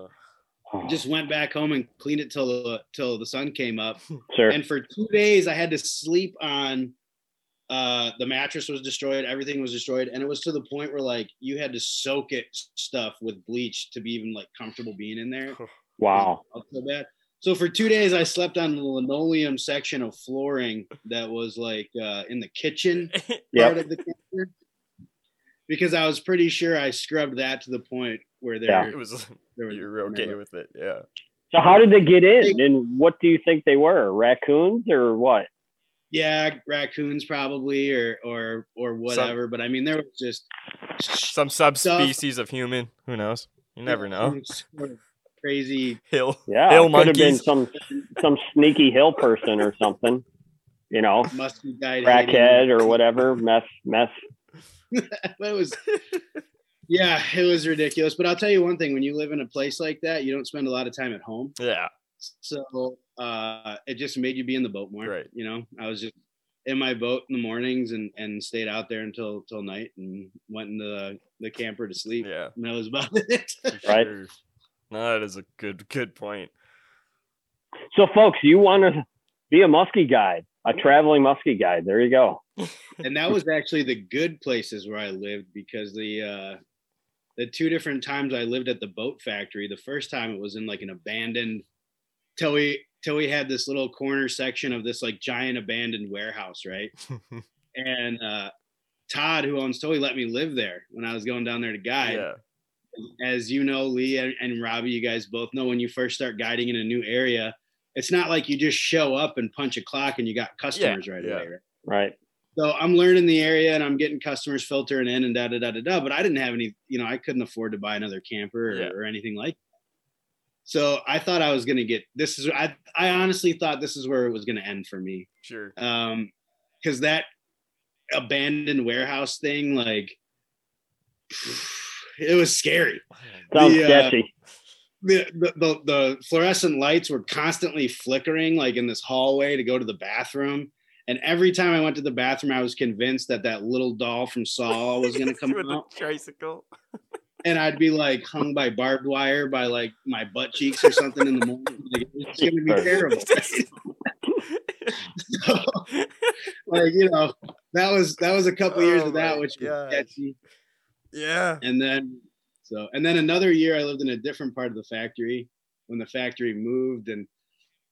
uh, just went back home and cleaned it till the till the sun came up. Sure. And for two days, I had to sleep on. Uh, the mattress was destroyed. Everything was destroyed, and it was to the point where like you had to soak it stuff with bleach to be even like comfortable being in there. Wow. So for two days, I slept on the linoleum section of flooring that was like uh, in the kitchen yep. part of the kitchen, because I was pretty sure I scrubbed that to the point where there, yeah. it was, there was you were okay never. With it. Yeah. So how did they get in, and what do you think they were? Raccoons or what? Yeah, raccoons probably, or or or whatever. Some, but I mean, there was just some subspecies stuff. Of human. Who knows? You never know. Crazy hill yeah hill could have been some some sneaky hill person or something, you know, crackhead or whatever. Mess mess It was yeah it was ridiculous. But I'll tell you one thing, when you live in a place like that, you don't spend a lot of time at home. Yeah. So uh it just made you be in the boat more, right? You know, I was just in my boat in the mornings and and stayed out there until till night and went in the the camper to sleep. Yeah. And that was about it. Right. No, that is a good, good point. So, folks, you want to be a muskie guide, a traveling muskie guide. There you go. And that was actually the good places where I lived, because the uh, the two different times I lived at the boat factory, the first time it was in like an abandoned, Toey, Toey had this little corner section of this like giant abandoned warehouse, right? And uh, Todd, who owns Toey, let me live there when I was going down there to guide. Yeah. As you know, Lee and, and Robbie, you guys both know, when you first start guiding in a new area, it's not like you just show up and punch a clock and you got customers yeah, right yeah. away. Right? right. So I'm learning the area and I'm getting customers filtering in and da da da da da. But I didn't have any, you know, I couldn't afford to buy another camper or, yeah. or anything like that. So I thought I was going to get, this is, I, I honestly thought this is where it was going to end for me. Sure. Um, because that abandoned warehouse thing, like, it was scary. Sounds the, sketchy. Uh, the, the, the, the fluorescent lights were constantly flickering, like in this hallway to go to the bathroom. And every time I went to the bathroom, I was convinced that that little doll from Saw was going to come out. Tricycle. And I'd be like hung by barbed wire by like my butt cheeks or something in the morning. Like, it's going to be terrible. So, like, you know, that was, that was a couple years oh of that, which God. Was sketchy. Yeah. And then so and then another year I lived in a different part of the factory when the factory moved, and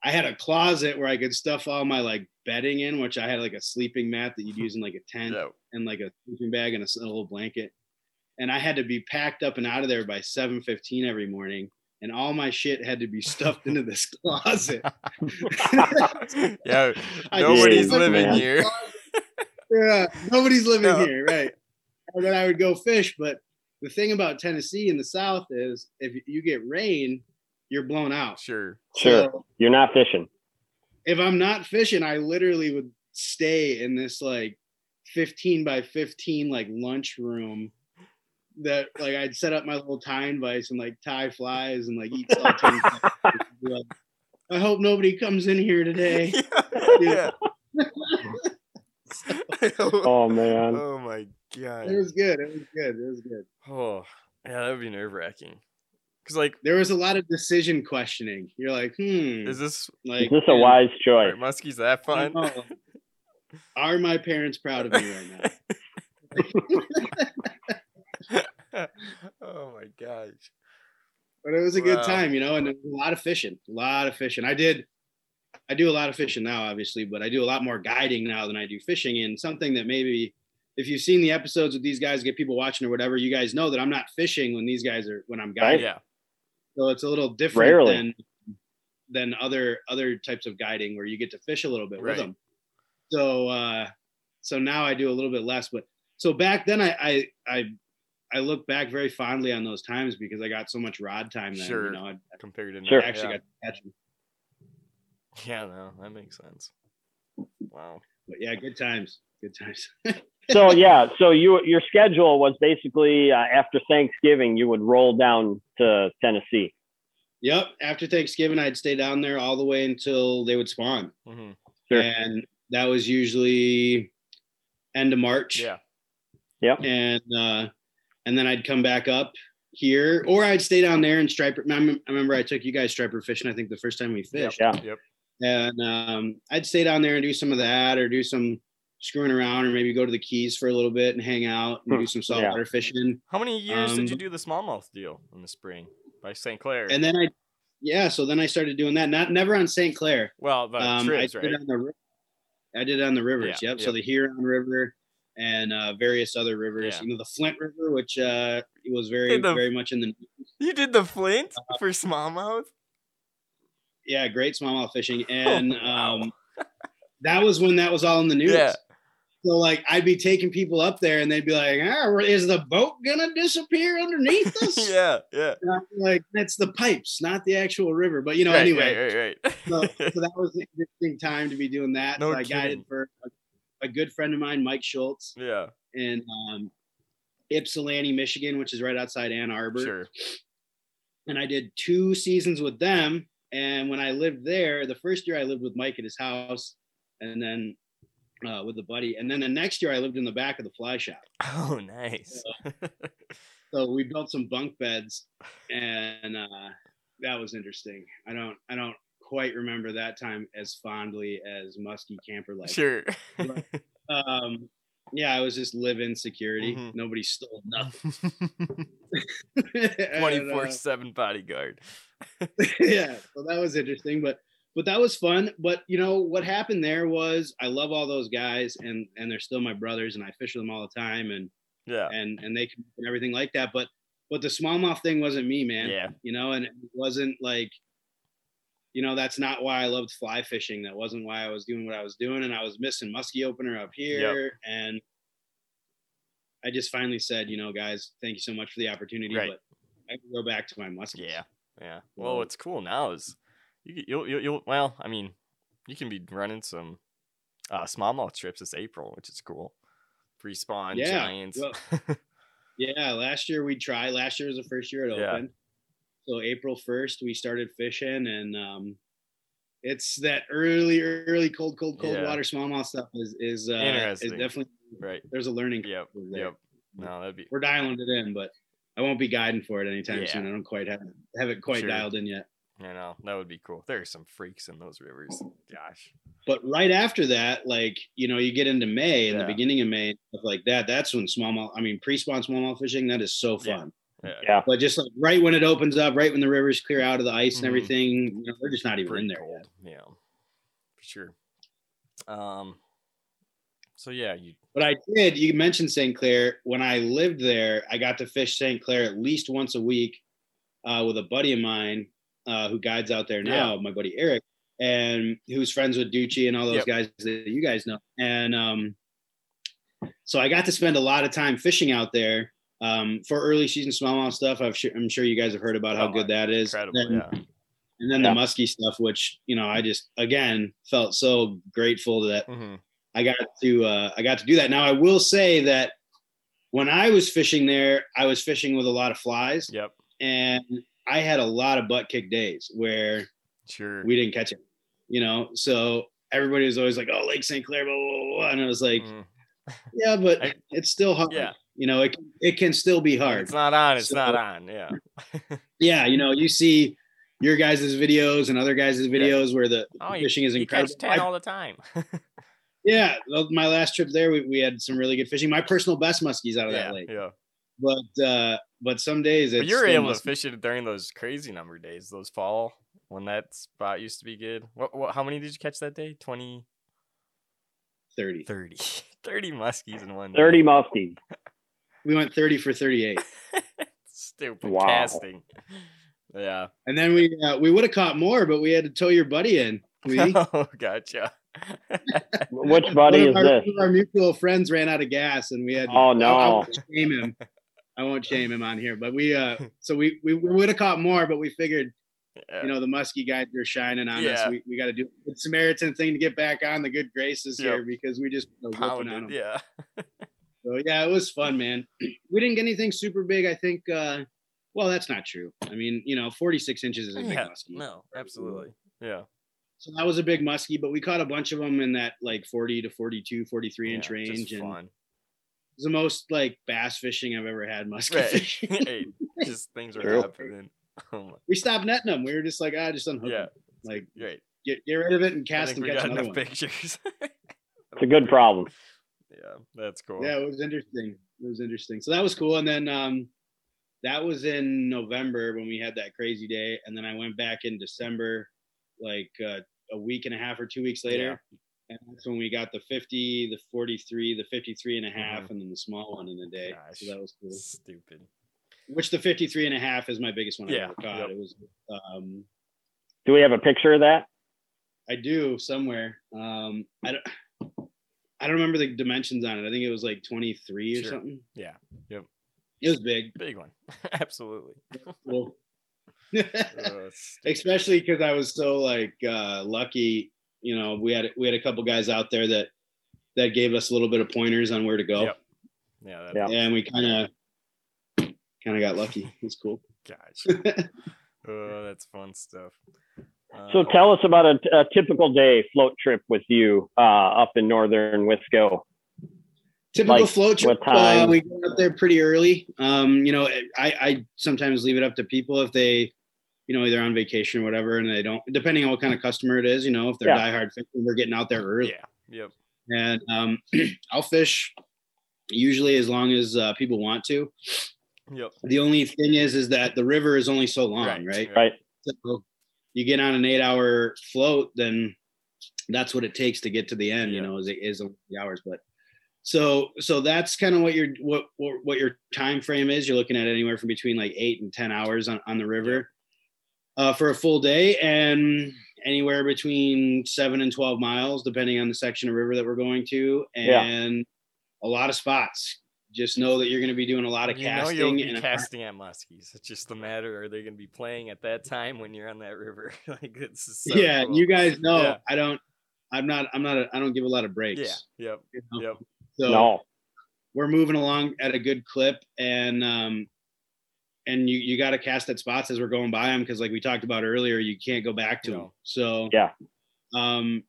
I had a closet where I could stuff all my like bedding in, which I had like a sleeping mat that you'd use in like a tent yeah. and like a sleeping bag and a little blanket. And I had to be packed up and out of there by seven fifteen every morning and all my shit had to be stuffed into this closet. Yeah, nobody's living here. Yeah, nobody's living no. here, right? And then I would go fish. But the thing about Tennessee in the South is if you get rain, you're blown out. Sure. Sure. So you're not fishing. If I'm not fishing, I literally would stay in this like fifteen by fifteen like lunch room that like I'd set up my little tie and vice and like tie flies and like eat saltines. Like, I hope nobody comes in here today. Yeah. Yeah. Oh man. Oh my god. It was good. It was good. It was good. Oh yeah, that would be nerve wracking. Because like there was a lot of decision questioning. You're like, hmm. Is this like is this a man, wise choice? Are muskies that fun? Are my parents proud of me right now? Oh my gosh. But it was a wow. good time, you know, and a lot of fishing. A lot of fishing. I did I do a lot of fishing now, obviously, but I do a lot more guiding now than I do fishing. And something that maybe if you've seen the episodes with these guys, get people watching or whatever, you guys know that I'm not fishing when these guys are, when I'm guiding. Right, yeah. So it's a little different Rarely. than than other, other types of guiding where you get to fish a little bit right. with them. So, uh, so now I do a little bit less, but so back then I, I, I, I look back very fondly on those times because I got so much rod time then, sure. you know, I, compared to sure. now, I actually yeah. got to catch them. Yeah, no, that makes sense. Wow. But yeah, good times. Good times. So yeah, so you your schedule was basically uh, after Thanksgiving you would roll down to Tennessee. Yep. After Thanksgiving, I'd stay down there all the way until they would spawn, mm-hmm. sure. and that was usually end of March. Yeah. Yep. And uh, and then I'd come back up here, or I'd stay down there and striper. I remember I took you guys striper fishing. I think the first time we fished. Yep. Yep. And um, I'd stay down there and do some of that or do some screwing around or maybe go to the Keys for a little bit and hang out and do some saltwater yeah. fishing. How many years um, did you do the smallmouth deal in the spring by Saint Clair? And then I, yeah, so then I started doing that. Not never on Saint Clair. Well, the um, trips, I did right? On the, I did it on the rivers. Yeah, yep. yep. So the Huron River and uh, various other rivers. Yeah. You know, the Flint River, which uh, was very, the, very much in the news. You did the Flint uh, for smallmouth? Yeah, great smallmouth fishing, and um, that was when that was all in the news. Yeah. So, like, I'd be taking people up there, and they'd be like, ah, "Is the boat gonna disappear underneath us?" Yeah, yeah. And I'm like, that's the pipes, not the actual river. But you know, right, anyway, right, right, right. so, so that was an interesting time to be doing that. No so I kidding. guided for a, a good friend of mine, Mike Schultz. Yeah. In um, Ypsilanti, Michigan, which is right outside Ann Arbor. Sure. And I did two seasons with them. And when I lived there, the first year I lived with Mike at his house and then uh, with a buddy. And then the next year I lived in the back of the fly shop. Oh, nice. So, so we built some bunk beds and uh, that was interesting. I don't I don't quite remember that time as fondly as musky camper life. Sure. But, um, yeah, I was just living security. Mm-hmm. Nobody stole nothing. twenty-four seven bodyguard. Yeah, well, that was interesting, but but that was fun. But you know what happened there was I love all those guys, and and they're still my brothers, and I fish with them all the time, and yeah, and and they can and everything like that. But but the smallmouth thing wasn't me, man. Yeah, you know, and it wasn't like, you know, that's not why I loved fly fishing. That wasn't why I was doing what I was doing, and I was missing musky opener up here, yep. and I just finally said, you know, guys, thank you so much for the opportunity, right. but I can go back to my muskies. Yeah. Yeah. Well, what's cool now is you, you'll, you'll, you'll, well, I mean, you can be running some uh, smallmouth trips this April, which is cool. Free spawn yeah. giants. Well, yeah. Last year we tried. Last year was the first year it yeah. opened. So April first we started fishing, and um, it's that early, early cold, cold, cold yeah. water smallmouth stuff is, is, uh, Interesting. is definitely right. There's a learning. Yep. Yep. No, that'd be, we're dialing it in, but I won't be guiding for it anytime yeah. soon. I don't quite have have it quite sure. dialed in yet. I know. That would be cool. There are some freaks in those rivers. Gosh. But right after that, like, you know, you get into May and yeah. the beginning of May, stuff like that. That's when smallmouth, I mean, pre-spawn smallmouth fishing, that is so fun. Yeah. yeah. yeah. But just like right when it opens up, right when the rivers clear out of the ice and mm-hmm. everything, you know, we're just not even Pretty in there cold. yet. Yeah. For sure. Um, So, yeah. You... But I did. You mentioned Saint Clair. When I lived there, I got to fish Saint Clair at least once a week. uh, with a buddy of mine uh, who guides out there now, yeah. my buddy Eric, and who's friends with Ducci and all those yep. guys that you guys know. And um, so I got to spend a lot of time fishing out there um, for early season smallmouth stuff. I've sh- I'm sure you guys have heard about how oh, good that is. Incredible, and, yeah. and then yeah. the musky stuff, which, you know, I just, again, felt so grateful that mm-hmm. I got to, uh, I got to do that. Now I will say that when I was fishing there, I was fishing with a lot of flies. Yep. And I had a lot of butt kick days where sure. we didn't catch it, you know? So everybody was always like, oh, Lake Saint Clair, blah, blah, blah. And I was like, mm. yeah, but I, it's still hard. Yeah. You know, it, it can still be hard. It's not on. It's so, not on. Yeah. yeah. You know, you see your guys' videos and other guys' videos yeah. where the oh, fishing you, is incredible. You catch ten all the time. yeah. My last trip there, we, we had some really good fishing. My personal best muskies out of yeah, that lake. Yeah. But, uh, but some days it's but you're able to fish it during those crazy number days, those fall when that spot used to be good. What, what how many did you catch that day? twenty thirty thirty thirty muskies in one day. thirty muskies. We went thirty for thirty-eight. Stupid wow. casting. Yeah. And then we, uh, we would have caught more, but we had to tow your buddy in. We, oh, gotcha. Which buddy is our, this? One of our mutual friends ran out of gas and we had, oh no, I, I won't shame him. I won't shame him on here, but we, uh, so we, we, we would have caught more, but we figured, yeah. you know, the muskie guys are shining on yeah. us. We, we got to do the Samaritan thing to get back on the good graces yep. here because we just, you know, pounded, on them. Yeah. So yeah, it was fun, man. We didn't get anything super big. I think, uh, well, that's not true. I mean, you know, forty-six inches is a yeah, big muskie. No, absolutely. Yeah. So that was a big muskie, but we caught a bunch of them in that like forty to forty-two, forty-three yeah, inch range. And fun. It was the most like bass fishing I've ever had. Muskie right. fishing. Hey, just things are happening. Oh we stopped netting them. We were just like, ah, just unhook yeah. them. Like, right. get, get rid of it and cast and catch another one. Pictures. It's a good problem. Yeah, that's cool. Yeah, it was interesting. It was interesting. So that was cool. And then um, that was in November when we had that crazy day. And then I went back in December. Like uh, a week and a half or two weeks later, yeah. and that's when we got the fifty, the forty-three, the fifty-three and a half, mm-hmm. and then the small one in the day. Gosh, so that was cool. Stupid. Which the fifty-three and a half is my biggest one yeah. I ever caught. Yep. It was. Um, do we have a picture of that? I do somewhere. Um, I don't. I don't remember the dimensions on it. I think it was like twenty-three or sure. something. Yeah. Yep. It was big. Big one. Absolutely. Well. oh, especially because I was so like uh lucky, you know, we had we had a couple guys out there that that gave us a little bit of pointers on where to go yep. yeah, that, yeah and we kind of kind of got lucky. It's cool. Gosh. Oh, that's fun stuff. Uh, so tell us about a, a typical day float trip with you uh up in northern Wisco. Typical like float trip, uh, we get up there pretty early. Um, you know, I, I sometimes leave it up to people if they, you know, either on vacation or whatever, and they don't, depending on what kind of customer it is, you know, if they're yeah. diehard fishing, we're getting out there early. Yeah, yep. And um, I'll fish usually as long as uh, people want to. Yep. The only thing is, is that the river is only so long, right? Right. right. So you get on an eight-hour float, then that's what it takes to get to the end, yep. you know, is, is the hours, but. So, so that's kind of what your what, what what your time frame is. You're looking at anywhere from between like eight and ten hours on, on the river uh, for a full day, and anywhere between seven and twelve miles, depending on the section of river that we're going to, and yeah. a lot of spots. Just know that you're going to be doing a lot of you casting. Know you'll be and casting at muskies. It's just a matter: are they going to be playing at that time when you're on that river? Like it's so yeah. Cool. You guys know yeah. I don't. I'm not. I'm not. A, I don't give a lot of breaks. Yeah. Yep. You know? Yep. So no. we're moving along at a good clip, and um, and you, you got to cast at spots as we're going by them because, like we talked about earlier, you can't go back to no. them. So yeah, um,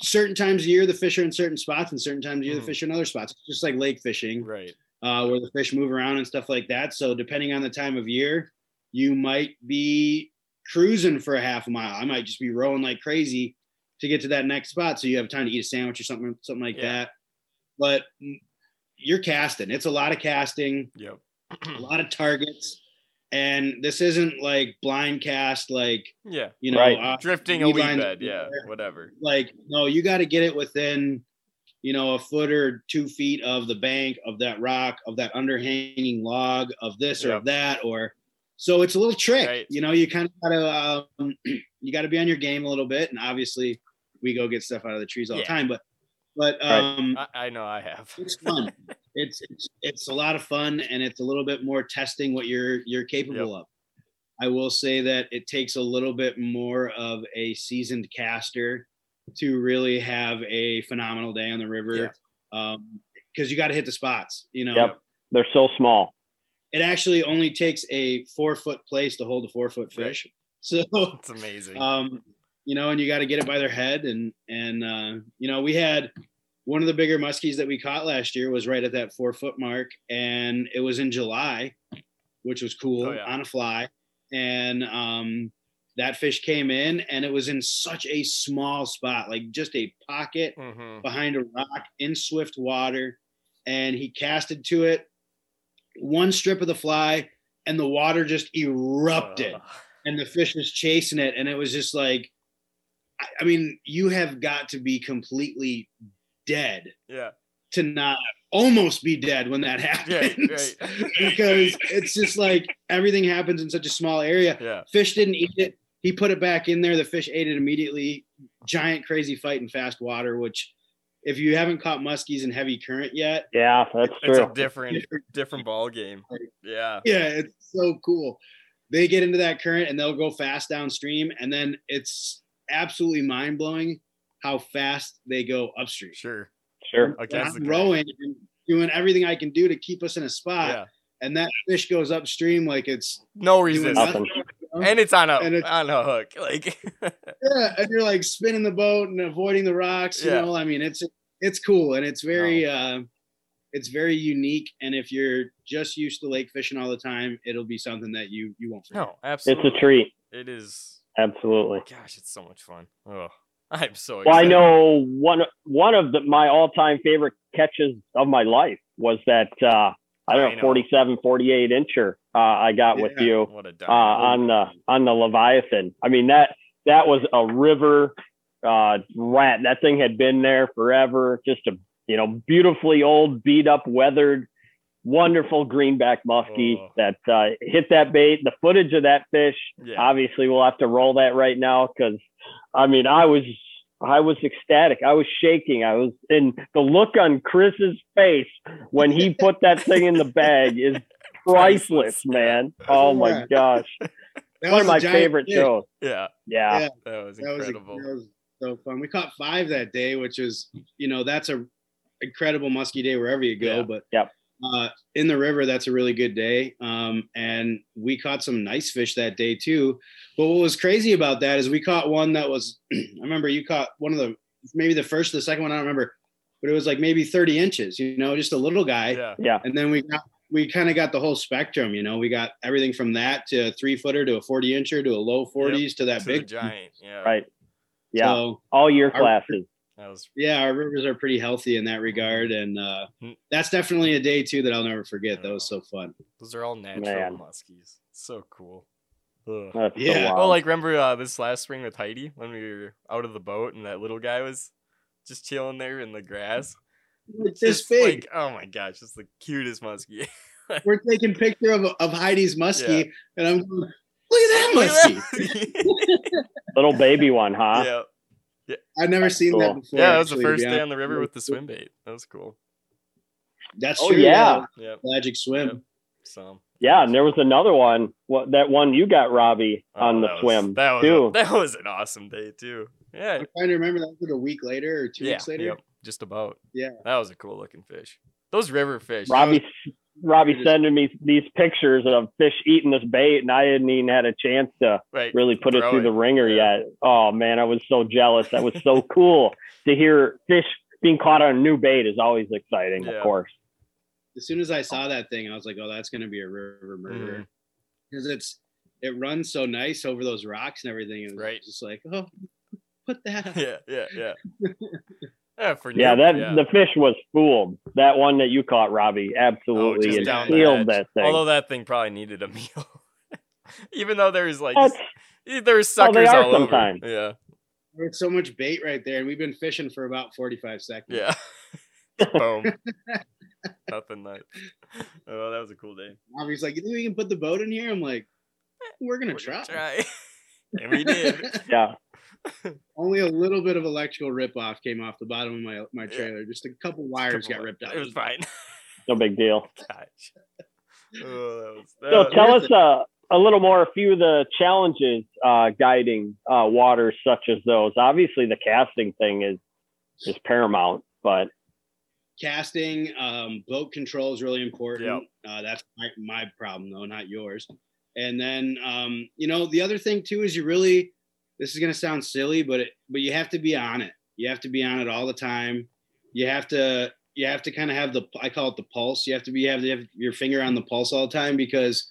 certain times of year the fish are in certain spots, and certain times of year mm. the fish are in other spots. It's just like lake fishing, right? Uh, where the fish move around and stuff like that. So depending on the time of year, you might be cruising for a half a mile. I might just be rowing like crazy to get to that next spot, so you have time to eat a sandwich or something, something like yeah. that. But you're casting; it's a lot of casting, yep. a lot of targets, and this isn't like blind cast, like yeah, you know, right. uh, drifting a wee bed, yeah, whatever. Like no, you got to get it within, you know, a foot or two feet of the bank, of that rock, of that underhanging log, of this yep. or of that, or So it's a little trick, right. you know, you kind of gotta, um, you gotta be on your game a little bit. And obviously we go get stuff out of the trees all yeah. the time, but, but, um, I, I know I have, it's fun. It's, it's, it's a lot of fun, and it's a little bit more testing what you're, you're capable yep. of. I will say that it takes a little bit more of a seasoned caster to really have a phenomenal day on the river. Yeah. Um, cause you got to hit the spots, you know, yep. they're so small. It actually only takes a four foot place to hold a four foot fish. So it's amazing. Um, you know, and you got to get it by their head. And, and, uh, you know, we had one of the bigger muskies that we caught last year was right at that four foot mark, and it was in July, which was cool oh, yeah. on a fly. And, um, that fish came in, and it was in such a small spot, like just a pocket mm-hmm. behind a rock in swift water. And he casted to it one strip of the fly, and the water just erupted uh. and the fish was chasing it. And it was just like, I mean, you have got to be completely dead yeah. to not almost be dead when that happens yeah, right. because it's just like everything happens in such a small area. Yeah. Fish didn't eat it. He put it back in there. The fish ate it immediately. Giant, crazy fight in fast water, which if you haven't caught muskies in heavy current yet, yeah, that's true. It's a different, different ball game. Yeah. Yeah. It's so cool. They get into that current and they'll go fast downstream. And then it's absolutely mind blowing how fast they go upstream. Sure. Sure. Okay, I'm rowing and doing everything I can do to keep us in a spot. Yeah. And that fish goes upstream. Like it's no reason. Nothing. And it's on a, and it's, on a hook. Like, yeah. And you're like spinning the boat and avoiding the rocks. You yeah. know, I mean, it's, it's cool. And it's very, wow. uh, it's very unique. And if you're just used to lake fishing all the time, it'll be something that you, you won't forget. No, absolutely. It's a treat. It is. Absolutely. Gosh, it's so much fun. Oh, I'm so excited. Well, I know one, one of the, my all time favorite catches of my life was that, uh, I don't know, forty-seven, forty-eight incher uh, I got yeah, with you uh, on the on the Leviathan. I mean, that that was a river uh, rat. That thing had been there forever. Just a, you know, beautifully old, beat up, weathered, wonderful greenback muskie oh. that uh, hit that bait. The footage of that fish, yeah. obviously, we'll have to roll that right now because, I mean, I was I was ecstatic. I was shaking. I was in the look on Chris's face when he put that thing in the bag is priceless, man. Oh my gosh. One of my favorite fish. shows. Yeah. yeah. Yeah. That was incredible. That was, that was so fun. We caught five that day, which is, you know, that's a incredible musky day wherever you go, yeah. but yep. uh, in the river, that's a really good day. Um, and we caught some nice fish that day too. But what was crazy about that is we caught one that was, I remember you caught one of the, maybe the first, the second one, I don't remember, but it was like maybe thirty inches, you know, just a little guy. Yeah. yeah. And then we got, we kind of got the whole spectrum, you know, we got everything from that to a three footer, to a forty incher, to a low forties, yep. to that to big giant. Yeah. Right. Yeah. So all year classes. That was... Yeah, our rivers are pretty healthy in that regard, and uh, that's definitely a day too that I'll never forget. That was so fun. Those are all natural Man. muskies. So cool. Yeah. So oh, like remember uh, this last spring with Heidi when we were out of the boat and that little guy was just chilling there in the grass. It's this big. Like, oh my gosh, it's the cutest muskie. We're taking a picture of of Heidi's muskie, yeah. and I'm going, look at that muskie. Little baby one, huh? Yeah. Yeah. I've never that's seen cool. that before. Yeah, that was actually, the first yeah. day on the river with the swim bait. That was cool. That's oh, true. Yeah. yeah. Magic swim. Yep. So. Yeah, and there was another one. What that one you got, Robbie, oh, on the that swim was, that was too. A, that was an awesome day too. Yeah. I'm trying to remember that was like a week later or two yeah, weeks later. Yep, just about. Yeah. That was a cool looking fish. Those river fish. Robbie was, Robbie sending me these pictures of fish eating this bait, and I hadn't even had a chance to right, really put it through it. the ringer yeah. yet. Oh man, I was so jealous. That was so cool to hear fish being caught on a new bait is always exciting, yeah. of course. As soon as I saw that thing, I was like, "Oh, that's going to be a river murderer," because mm-hmm. it's it runs so nice over those rocks and everything. It was right. just like, "Oh, put that up." Yeah, yeah, yeah. Yeah, for yeah, that yeah. the fish was fooled. That one that you caught, Robbie, absolutely oh, down sealed that thing. Although that thing probably needed a meal, even though there's like just, there's suckers oh, all sometimes. over. Yeah, there's so much bait right there, and we've been fishing for about forty-five seconds. Yeah, boom, nothing like. Oh, that was a cool day. Robbie's like, "You think we can put the boat in here?" I'm like, we're gonna we're try. Gonna try. And we did. Yeah. Only a little bit of electrical ripoff came off the bottom of my my trailer. Yeah. Just a couple wires a couple got ripped out. It was fine. No big deal. Oh, that was, that so was, tell us uh, a little more, a few of the challenges uh, guiding uh, waters such as those. Obviously, the casting thing is is paramount, but casting, um, boat control is really important. Yep. Uh, that's my, my problem, though, not yours. And then, um, you know, the other thing, too, is you really – this is going to sound silly, but it, but you have to be on it. You have to be on it all the time. You have to – You have to kind of have the, I call it the pulse. You have to be, you have to have your finger on the pulse all the time, because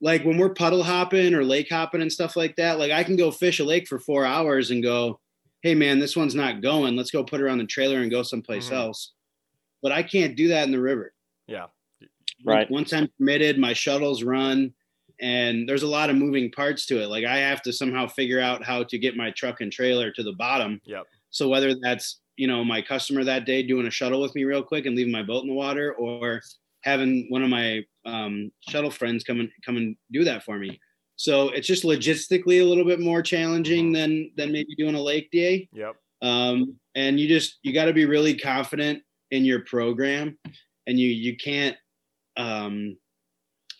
like when we're puddle hopping or lake hopping and stuff like that, like I can go fish a lake for four hours and go, hey man, this one's not going. Let's go put her on the trailer and go someplace mm-hmm. else. But I can't do that in the river. Yeah. Right. Like once I'm committed, my shuttles run and there's a lot of moving parts to it. Like I have to somehow figure out how to get my truck and trailer to the bottom. Yep. So whether that's, you know, my customer that day doing a shuttle with me real quick and leaving my boat in the water, or having one of my um, shuttle friends come and come and do that for me. So it's just logistically a little bit more challenging mm-hmm. than, than maybe doing a lake day. Yep. Um, and you just, you got to be really confident in your program, and you, you can't, um,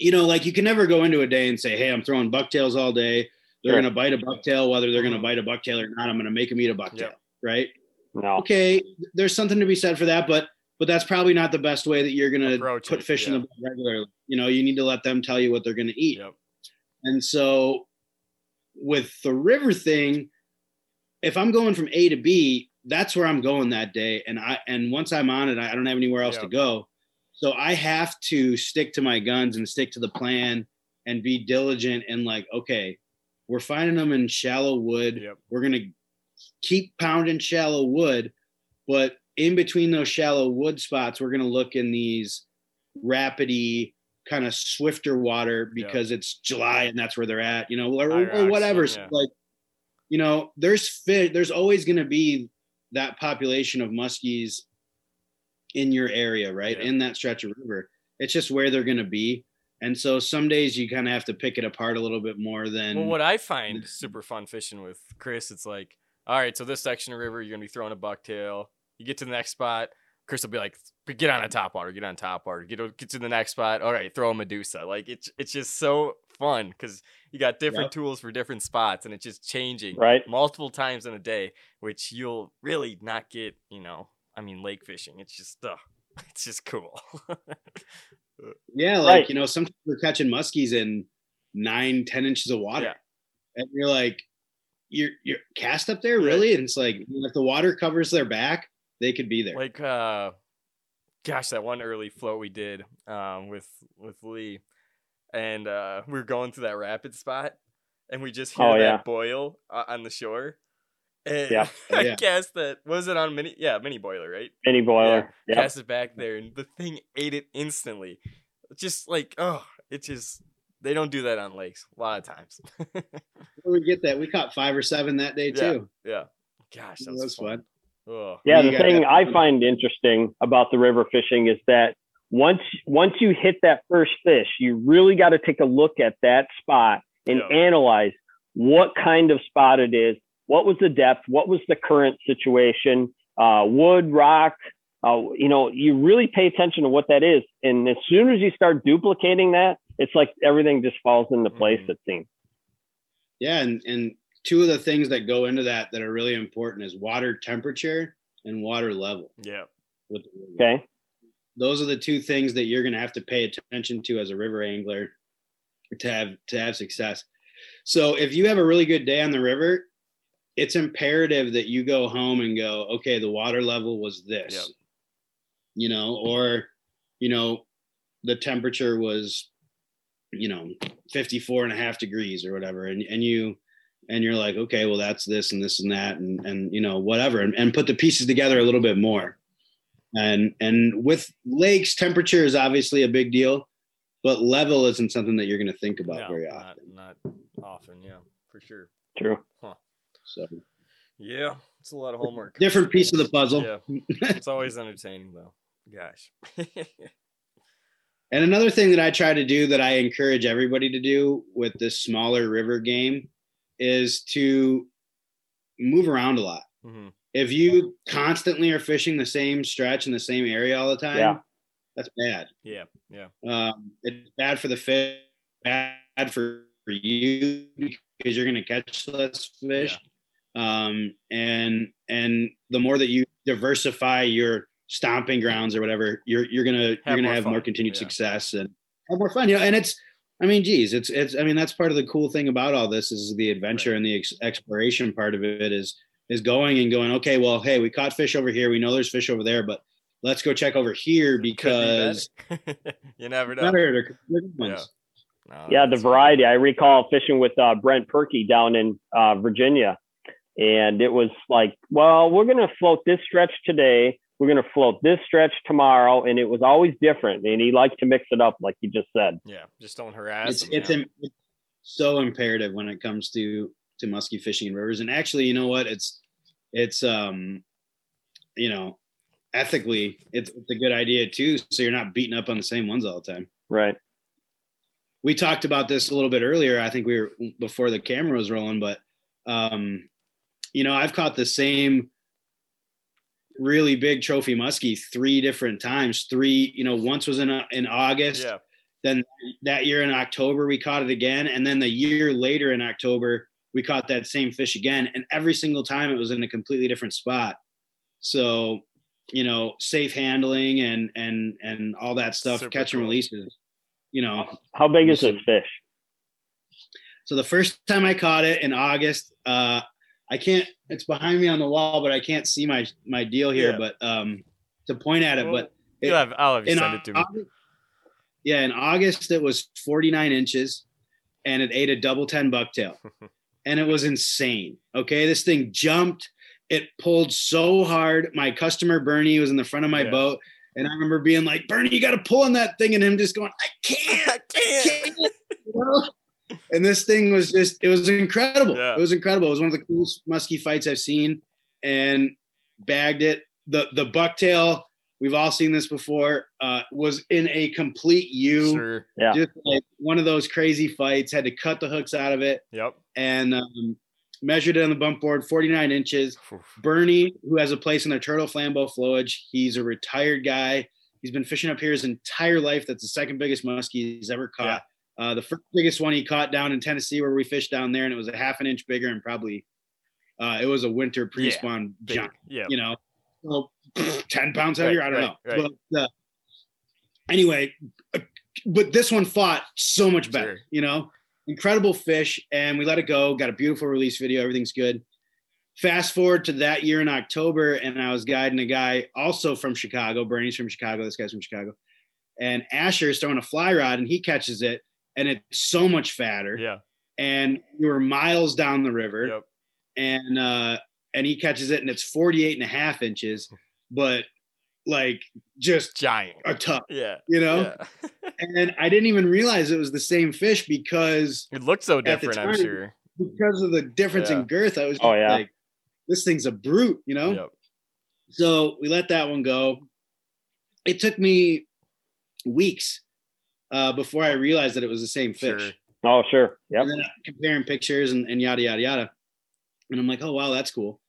you know, like you can never go into a day and say, hey, I'm throwing bucktails all day. They're sure. going to bite a bucktail, whether they're going to bite a bucktail or not. I'm going to make them eat a bucktail. Yep. Right. No. Okay, there's something to be said for that, but but that's probably not the best way that you're going to put fish yeah. in the boat regularly. You know, you need to let them tell you what they're going to eat. Yep. And so with the river thing, if I'm going from A to B, that's where I'm going that day. And I and once I'm on it, I don't have anywhere else yep. to go. So I have to stick to my guns and stick to the plan and be diligent and like, okay, we're finding them in shallow wood. Yep. We're going to keep pounding shallow wood, but in between those shallow wood spots, we're going to look in these rapidy kind of swifter water because yeah. it's July and that's where they're at, you know, or, or whatever. Yeah. Like, you know, there's fish, there's always going to be that population of muskies in your area, right? Yeah. In that stretch of river. It's just where they're going to be. And so some days you kind of have to pick it apart a little bit more than well, what I find super fun fishing with Chris. It's like, all right, so this section of river, you're going to be throwing a bucktail. You get to the next spot, Chris will be like, get on a topwater, get on topwater, get, get to the next spot. All right, throw a Medusa. Like, it's it's just so fun because you got different yep. tools for different spots, and it's just changing right. multiple times in a day, which you'll really not get, you know, I mean, lake fishing. It's just, uh, it's just cool. yeah, like, right. you know, sometimes we're catching muskies in nine, ten inches of water. Yeah. And you're like, You're you're cast up there really, and it's like if the water covers their back, they could be there. Like, uh, gosh, that one early float we did um, with with Lee, and uh, we were going to that rapid spot, and we just hear oh, that yeah. boil uh, on the shore. And yeah, I yeah. cast that was it on mini yeah mini boiler right mini boiler yeah, yeah. Cast it back there, and the thing ate it instantly. Just like oh, it just. They don't do that on lakes a lot of times. We get that. We caught five or seven that day too. Yeah. yeah. Gosh, that was, that was fun. fun. Oh. Yeah, the thing I fun. find interesting about the river fishing is that once once you hit that first fish, you really got to take a look at that spot and yeah. analyze what kind of spot it is, what was the depth, what was the current situation, uh, wood, rock. Uh, you know, you really pay attention to what that is, and as soon as you start duplicating that, it's like everything just falls into place, it seems. Yeah, and, and two of the things that go into that that are really important is water temperature and water level. Yeah. With the river. Okay. Those are the two things that you're going to have to pay attention to as a river angler to have to have success. So if you have a really good day on the river, it's imperative that you go home and go, okay, the water level was this, yep. you know, or, you know, the temperature was, you know, fifty-four and a half degrees or whatever. And, and you, and you're like, okay, well, that's this and this and that, and, and, you know, whatever, and, and put the pieces together a little bit more. And, and with lakes, temperature is obviously a big deal, but level isn't something that you're going to think about no, very often. Not, not often. Yeah, for sure. True. Huh. So yeah, it's a lot of homework. Different piece of the puzzle. Yeah. It's always entertaining though. Gosh. And another thing that I try to do that I encourage everybody to do with this smaller river game is to move around a lot. Mm-hmm. If you constantly are fishing the same stretch in the same area all the time, yeah. that's bad. Yeah. Yeah. Um, it's bad for the fish, bad for you because you're going to catch less fish. Yeah. Um, and, and the more that you diversify your stomping grounds or whatever, you're, you're going to, you're going to have fun. more continued yeah. success and have more fun, you know, and it's, I mean, geez, it's, it's, I mean, that's part of the cool thing about all this is the adventure right. and the ex- exploration part of it is, is going and going, okay, well, hey, we caught fish over here. We know there's fish over there, but let's go check over here because be you never know. Better yeah. No, yeah. The variety. Funny. I recall fishing with uh, Brent Perky down in uh, Virginia. And it was like, well, we're going to float this stretch today. We're going to float this stretch tomorrow. And it was always different. And he liked to mix it up. Like you just said. Yeah. Just don't harass. It's, them, it's, Im- it's so imperative when it comes to, to musky fishing in rivers. And actually, you know what, it's, it's, um, you know, ethically it's, it's a good idea too. So you're not beating up on the same ones all the time. Right. We talked about this a little bit earlier. I think we were before the camera was rolling, but, um, you know, I've caught the same really big trophy muskie three different times, three, you know, once was in, in August, yeah. then that year in October, we caught it again. And then the year later in October, we caught that same fish again, and every single time it was in a completely different spot. So, you know, safe handling and and and all that stuff, Super catch cool. and releases. You know, how big is this fish? So the first time I caught it in August, uh, I can't. It's behind me on the wall, but I can't see my my deal here. Yeah. But um, to point at it, well, but it, have, I'll have you send it to me. August, yeah, in August it was forty-nine inches, and it ate a double ten bucktail. And it was insane. Okay. This thing jumped. It pulled so hard. My customer, Bernie, was in the front of my yeah. boat. And I remember being like, Bernie, you got to pull on that thing. And him just going, I can't. I can't. Well, and this thing was just, it was incredible. Yeah. It was incredible. It was one of the coolest musky fights I've seen and bagged it. The, the bucktail, we've all seen this before, uh, was in a complete U. Sure. Yeah. Just like one of those crazy fights, had to cut the hooks out of it. Yep. And um, measured it on the bump board, forty-nine inches. Oof. Bernie, who has a place in the Turtle Flambeau Flowage, he's a retired guy. He's been fishing up here his entire life. That's the second biggest muskie he's ever caught. Yeah. Uh, the first biggest one he caught down in Tennessee where we fished down there, and it was a half an inch bigger and probably uh, it was a winter pre-spawn yeah. jump, yeah. you know. Well, ten pounds heavier, right, I don't right, know. Right. But, uh, anyway, but this one fought so much better, sure. you know. Incredible fish, and we let it go. Got a beautiful release video. Everything's good. Fast forward to that year in October, and I was guiding a guy also from Chicago. Bernie's from Chicago. This guy's from Chicago. And Asher is throwing a fly rod, and he catches it, and it's so much fatter. Yeah. And we were miles down the river. Yep. And uh, and he catches it, and it's forty-eight and a half inches, but like just giant, a tub. Yeah. You know? Yeah. And I didn't even realize it was the same fish because it looked so different, time, I'm sure. Because of the difference yeah. in girth, I was just oh, yeah. like, this thing's a brute, you know? Yep. So we let that one go. It took me weeks uh, before I realized that it was the same fish. Sure. Oh, sure. Yeah. And then I'm comparing pictures and, and yada, yada, yada. And I'm like, oh, wow, that's cool.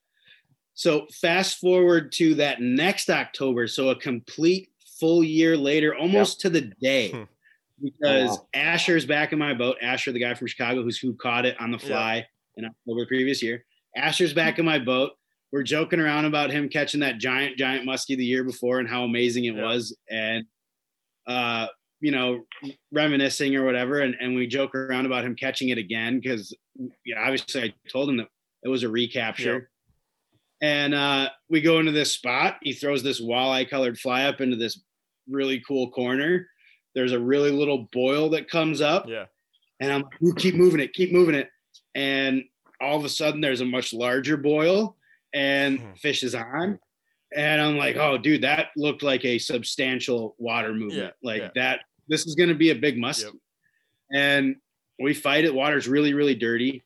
So fast forward to that next October. So a complete full year later, almost yep. to the day, hmm. because wow. Asher's back in my boat. Asher, the guy from Chicago who's who caught it on the fly yep. in October previous year. Asher's back in my boat. We're joking around about him catching that giant, giant muskie the year before and how amazing it yep. was, and uh, you know, reminiscing or whatever. And, and we joke around about him catching it again because you know, obviously I told him that it was a recapture. Yep. And uh, we go into this spot. He throws this walleye colored fly up into this really cool corner. There's a really little boil that comes up. Yeah. And I'm like, keep moving it, keep moving it. And all of a sudden there's a much larger boil and hmm. fish is on. And I'm like, oh dude, that looked like a substantial water movement. Yeah, like yeah. that, this is going to be a big muskie. Yep. And we fight it. Water's really, really dirty.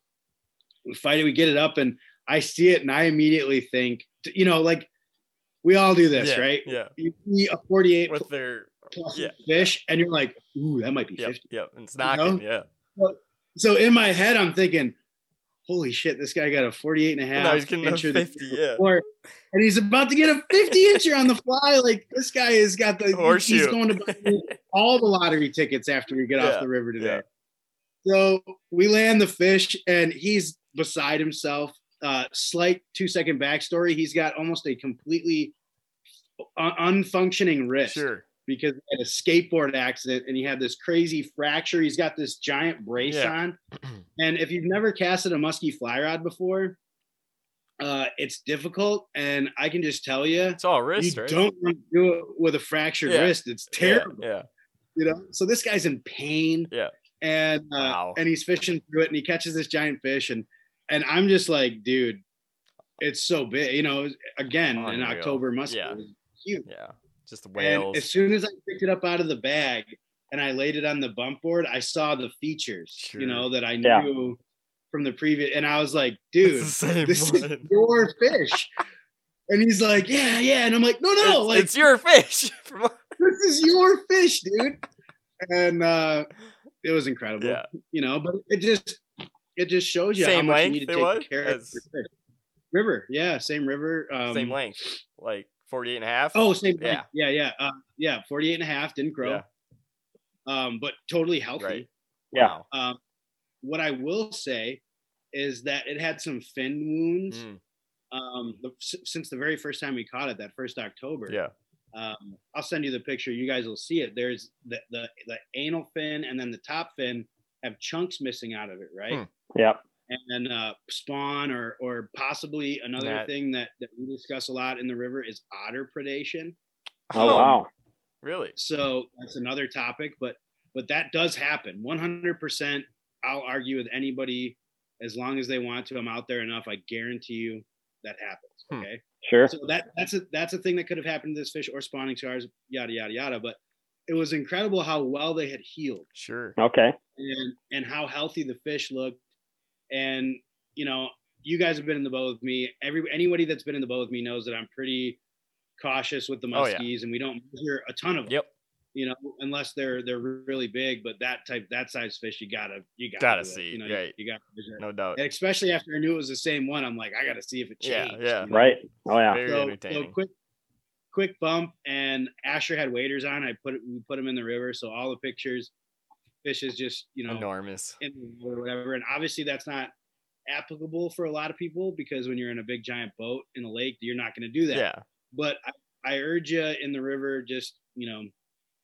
We fight it. We get it up, and I see it, and I immediately think, you know, like we all do this, yeah, right? Yeah. You see a forty-eight with their plus yeah. fish, and you're like, ooh, that might be yep, fifty. Yeah, it's knocking, you know? Yeah. Well, so in my head, I'm thinking, holy shit, this guy got a forty-eight and a half. No, he's getting a fifty, yeah. And he's about to get a fifty-incher on the fly. Like, this guy has got the horseshoe. He's going to buy all the lottery tickets after we get yeah, off the river today. Yeah. So we land the fish, and he's beside himself. Uh, slight two-second backstory. He's got almost a completely un- unfunctioning wrist. Sure. Because he had a skateboard accident and he had this crazy fracture. He's got this giant brace yeah. on. And if you've never casted a musky fly rod before, uh, it's difficult. And I can just tell you, it's all wrist, you right? don't want to do it with a fractured yeah. wrist. It's terrible. Yeah. yeah. You know, so this guy's in pain. Yeah. And uh, wow. and he's fishing through it and he catches this giant fish. And and I'm just like, dude, it's so big. You know, again, Unreal. An October musky yeah. is huge. Yeah. Just the whales. And as soon as I picked it up out of the bag and I laid it on the bump board, I saw the features, sure. you know, that I knew yeah. from the previous. And I was like, dude, this one. is your fish. And he's like, yeah, yeah. And I'm like, no, no. It's, like, it's your fish. This is your fish, dude. And uh, it was incredible, yeah. you know, but it just, it just shows you same how much length you need to take was? care As... of your fish. River. Yeah. Same river. Um, same length. Like. forty-eight and a half. Oh, same thing. Yeah, yeah, yeah. Uh, yeah, forty-eight and a half, didn't grow. Yeah. Um, but totally healthy. Right. Yeah. Um, what I will say is that it had some fin wounds mm. um, the, since the very first time we caught it, that first October. Yeah. Um, I'll send you the picture. You guys will see it. There's the, the, the anal fin and then the top fin have chunks missing out of it, right? Mm. Yeah. And then uh, spawn or or possibly another that, thing that, that we discuss a lot in the river is otter predation. Oh, oh wow. Really? So that's another topic, but but that does happen. one hundred percent I'll argue with anybody as long as they want to. I'm out there enough. I guarantee you that happens. Okay. Hmm, sure. So that that's a that's a thing that could have happened to this fish or spawning stars, yada yada yada. But it was incredible how well they had healed. Sure. Okay. And and how healthy the fish looked. And, you know, you guys have been in the boat with me. Every Anybody that's been in the boat with me knows that I'm pretty cautious with the muskies, oh, yeah. and we don't measure a ton of them. Yep. You know, unless they're they're really big, but that type, that size fish, you gotta you gotta, gotta see. You know, right. you, you gotta measure. No doubt. And especially after I knew it was the same one, I'm like, I gotta see if it changed. Yeah, yeah. You know? Right. Oh yeah. Very so, entertaining. So quick, quick bump, and Asher had waders on. I put we put them in the river, so all the pictures. Fish is just, you know, enormous or whatever. And obviously that's not applicable for a lot of people because when you're in a big giant boat in a lake, you're not going to do that. Yeah. But I, I urge you in the river, just, you know,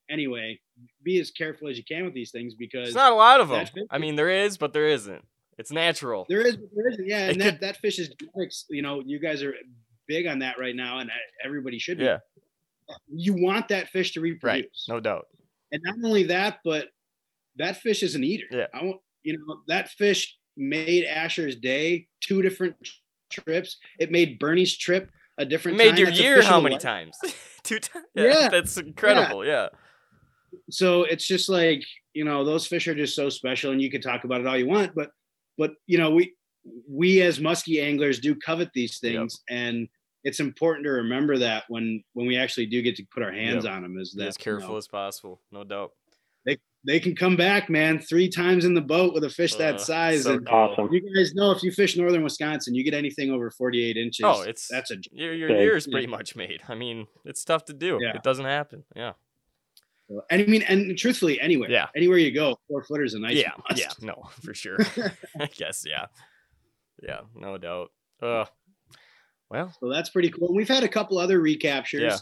anyway, be as careful as you can with these things because it's not a lot of them. Fish, I mean, there is, but there isn't. It's natural. There is, but there isn't. Yeah. And it that, could... that fish is, you know, you guys are big on that right now and everybody should be. Yeah. You want that fish to reproduce. Right. No doubt. And not only that, but that fish is an eater. Yeah. I won't, you know, that fish made Asher's day two different trips. It made Bernie's trip a different time. It made your year how many times? Two times? Yeah, yeah. That's incredible. Yeah. yeah. So it's just like, you know, those fish are just so special and you can talk about it all you want. But, but you know, we we as musky anglers do covet these things. Yep. And it's important to remember that when, when we actually do get to put our hands yep. on them. Is that, as careful you know, as possible. No doubt. They they can come back, man, three times in the boat with a fish that uh, size. So and awesome. You guys know if you fish northern Wisconsin, you get anything over forty-eight inches. Oh, it's that's a your your year is pretty much made. I mean, it's tough to do. Yeah. It doesn't happen. Yeah. And I mean, and truthfully, anywhere. Yeah. Anywhere you go, four footers a nice. Yeah. Must. Yeah. No, for sure. I guess. Yeah. Yeah. No doubt. Uh. Well. So that's pretty cool. We've had a couple other recaptures. Yeah.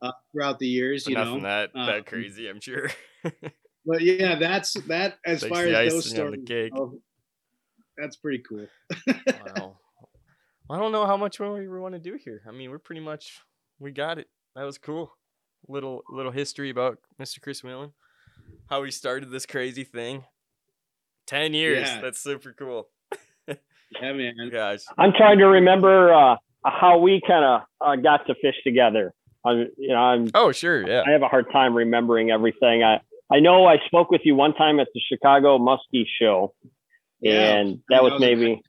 Uh, throughout the years, but you nothing know, that that um, crazy, I'm sure. But yeah, that's that as far as those stories. Go, that's pretty cool. Wow. Well, I don't know how much more we want to do here. I mean, we're pretty much we got it. That was cool. Little little history about Mister Chris Willen, how he started this crazy thing. Ten years. Yeah. That's super cool. Yeah, man. Gosh. I'm trying to remember uh, how we kind of uh, got to fish together. I'm, you know, I'm, oh, sure. Yeah. I have a hard time remembering everything. I, I know I spoke with you one time at the Chicago Muskie Show, and yeah, that was maybe,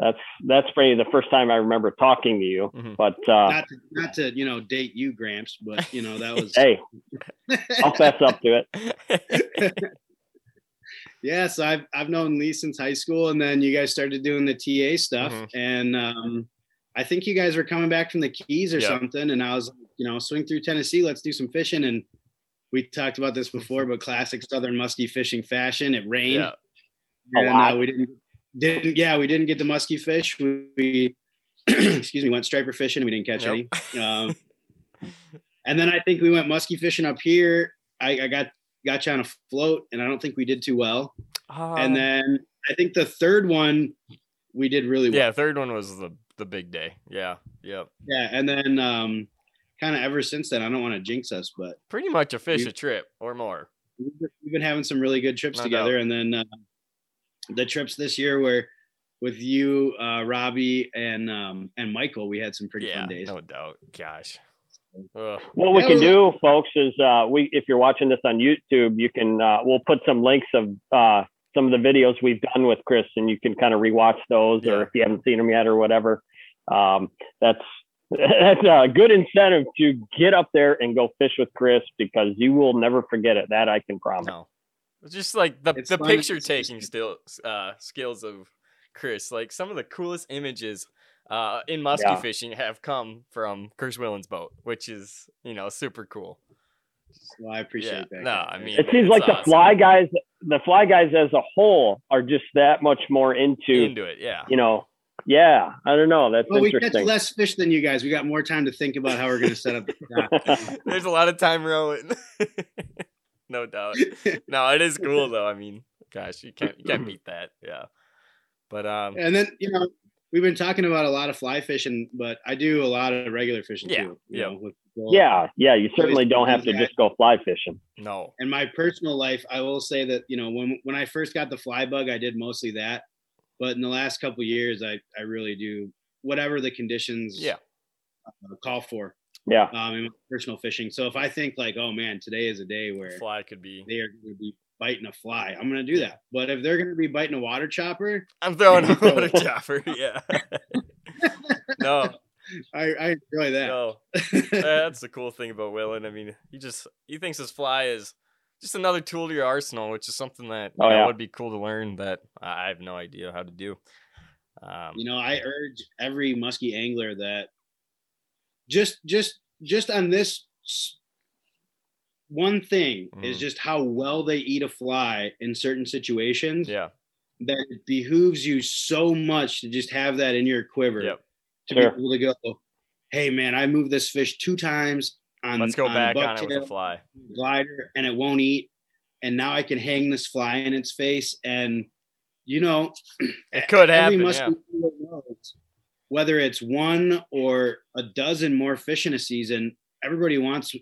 That's that's probably the first time I remember talking to you. Mm-hmm. But uh, not to, not to you know date you, Gramps, but you know that was hey, I'll fess up to it. Yes, I've I've known Lee since high school, and then you guys started doing the T A stuff, mm-hmm. and um, I think you guys were coming back from the Keys or yeah. something, and I was you know swing through Tennessee, let's do some fishing, and we talked about this before, but classic Southern musky fishing fashion, it rained, yeah. and uh, we didn't. Didn't yeah we didn't get the musky fish. We excuse me went striper fishing. We didn't catch nope. any. Um, and then I think we went musky fishing up here. I, I got got you on a float, and I don't think we did too well. Uh, and then I think the third one we did really well. Yeah, third one was the the big day. Yeah, yep. Yeah, and then um, kind of ever since then, I don't want to jinx us, but pretty much a fish a trip or more. We've been having some really good trips no together, doubt. And then. Uh, The trips this year were with you, uh, Robbie, and um, and Michael. We had some pretty yeah, fun days. No doubt. Gosh. Ugh. What we can do, folks, is uh, we if you're watching this on YouTube, you can uh, we'll put some links of uh, some of the videos we've done with Chris, and you can kind of rewatch those, yeah. or if you haven't seen them yet, or whatever. Um, that's that's a good incentive to get up there and go fish with Chris, because you will never forget it. That I can promise. No. Just like the, the picture taking still uh, skills of Chris, like some of the coolest images uh, in musky yeah. fishing have come from Chris Willen's boat, which is you know super cool. Well, I appreciate yeah. that. No, I mean it seems like awesome. the fly guys, the fly guys as a whole, are just that much more into into it. Yeah, you know, yeah. I don't know. That's well, interesting. We catch less fish than you guys. We got more time to think about how we're going to set up. The There's a lot of time rolling. No doubt. No, it is cool though. I mean, gosh, you can't you can't beat that. Yeah. But um and then you know, we've been talking about a lot of fly fishing, but I do a lot of regular fishing yeah, too. You yeah. know, with, well, yeah. Yeah. You certainly don't have to guys. just go fly fishing. No. In my personal life, I will say that, you know, when when I first got the fly bug, I did mostly that. But in the last couple of years, I, I really do whatever the conditions yeah. uh, call for. Yeah. Um, in personal fishing. So if I think like, oh man, today is a day where fly could be, they are going to be biting a fly, I'm going to do that. But if they're going to be biting a water chopper, I'm throwing a water chopper. Yeah. No, I, I enjoy that. No, that's the cool thing about Willen. I mean, he just, he thinks his fly is just another tool to your arsenal, which is something that oh, you know, yeah. would be cool to learn that I have no idea how to do. Um, you know, I urge every musky angler that, Just, just, just on this one thing mm. is just how well they eat a fly in certain situations. Yeah, that it behooves you so much to just have that in your quiver yep. to sure. be able to go, hey man, I moved this fish two times on let's go on back bucktail, on it with a fly glider, and it won't eat, and now I can hang this fly in its face, and you know, it could happen. Yeah. Whether it's one or a dozen more fish in a season, everybody wants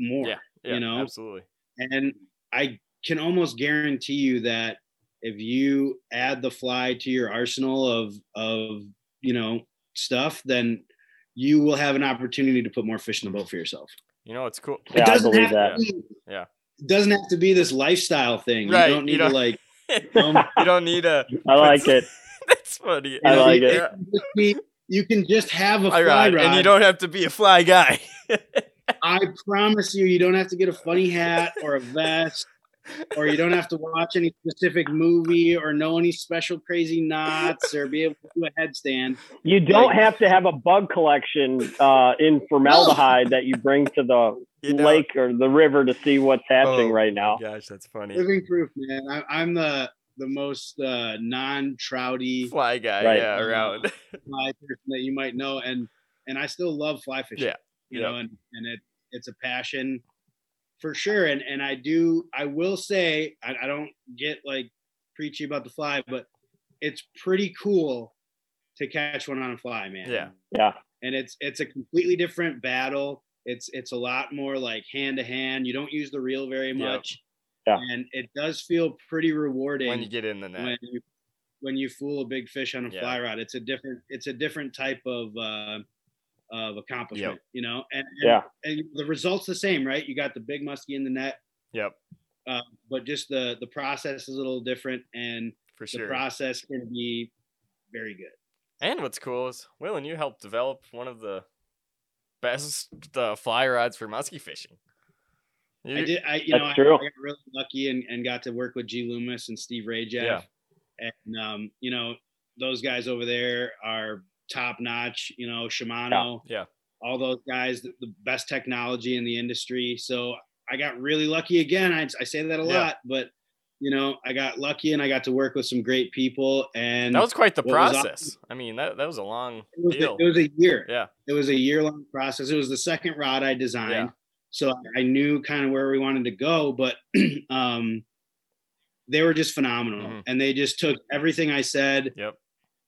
more, yeah, yeah, you know? Absolutely. And I can almost guarantee you that if you add the fly to your arsenal of, of, you know, stuff, then you will have an opportunity to put more fish in the boat for yourself. You know, it's cool. Yeah, it doesn't I believe have that. To be, yeah. It doesn't have to be this lifestyle thing. Right. You don't need you don't, to like, um, you don't need a, I like it. That's funny. I like it. it. You can just have a fly rod, and you don't have to be a fly guy. I promise you, you don't have to get a funny hat or a vest, or you don't have to watch any specific movie or know any special crazy knots or be able to do a headstand. You don't like, have to have a bug collection uh, in formaldehyde no. that you bring to the you know, lake or the river to see what's happening oh, right now. Gosh, that's funny. Living proof, man. I, I'm the... the most uh, non-trouty fly guy right. yeah, around fly person that you might know, and and I still love fly fishing. Yeah, you yep. know, and, and it it's a passion for sure. And and I do I will say I, I don't get like preachy about the fly, but it's pretty cool to catch one on a fly, man. Yeah, yeah. And it's it's a completely different battle. It's it's a lot more like hand to hand. You don't use the reel very much. Yep. Yeah. And it does feel pretty rewarding when you get in the net. When you, when you fool a big fish on a yeah. fly rod, it's a different it's a different type of uh, of accomplishment, yep. you know. And, and yeah, and the result's the same, right? You got the big muskie in the net. Yep. Uh, but just the the process is a little different, and for sure. the process can be very good. And what's cool is, Willen, you helped develop one of the best uh, fly rods for musky fishing. You, I did. I, you know, I, I got really lucky and, and got to work with G. Loomis and Steve Rajak. Yeah. And, um, you know, those guys over there are top notch, you know, Shimano. Yeah. yeah. All those guys, the, the best technology in the industry. So I got really lucky again. I, I say that a yeah. lot, but, you know, I got lucky and I got to work with some great people. And that was quite the process. Awesome, I mean, that, that was a long it was deal. A, it was a year. Yeah. It was a year long process. It was the second rod I designed. Yeah. So I knew kind of where we wanted to go, but um, they were just phenomenal. Mm-hmm. And they just took everything I said yep.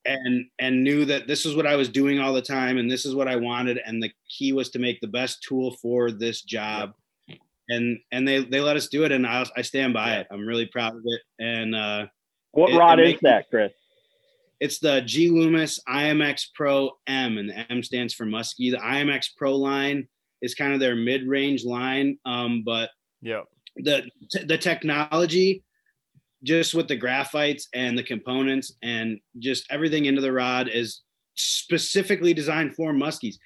and and knew that this is what I was doing all the time and this is what I wanted. And the key was to make the best tool for this job. Yep. And and they, they let us do it. And I, I stand by yep. it. I'm really proud of it. And uh, what it, rod it is makes, that, Chris? It's the G. Loomis I M X Pro M, and the M stands for musky. The I M X Pro line is kind of their mid-range line, um, but yeah, the t- the technology, just with the graphites and the components and just everything into the rod, is specifically designed for muskies.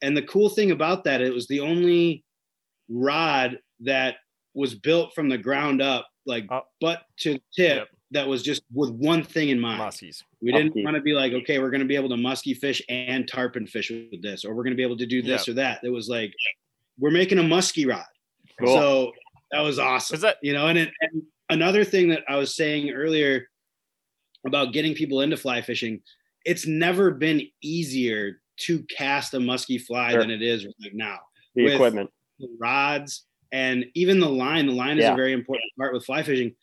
And the cool thing about that, it was the only rod that was built from the ground up, like uh, butt to tip, yep. that was just with one thing in mind. Muskies. We didn't okay. want to be like, okay, we're going to be able to musky fish and tarpon fish with this, or we're going to be able to do this yeah. or that. It was like, we're making a musky rod. Cool. So that was awesome. Is that, you know, and, it, and another thing that I was saying earlier about getting people into fly fishing, it's never been easier to cast a musky fly sure. than it is right now. The with equipment, the rods, and even the line. The line yeah. is a very important part with fly fishing.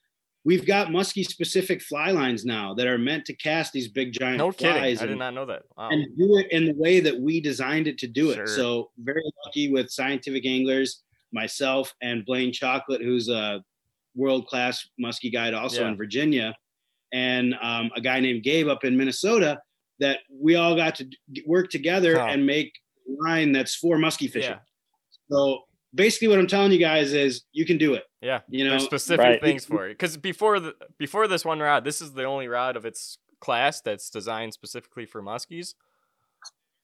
We've got muskie specific fly lines now that are meant to cast these big giant no kidding. flies. I and, did not know that. Wow. And do it in the way that we designed it to do sure. it. So very lucky with Scientific Anglers, myself, and Blaine Chocolate, who's a world-class muskie guide also yeah. in Virginia, and um, a guy named Gabe up in Minnesota, that we all got to work together wow. and make a line that's for muskie fishing. Yeah. So basically what I'm telling you guys is you can do it. Yeah. You know, there's specific right. things for it. Cause before the, before this one rod, this is the only rod of its class that's designed specifically for muskies.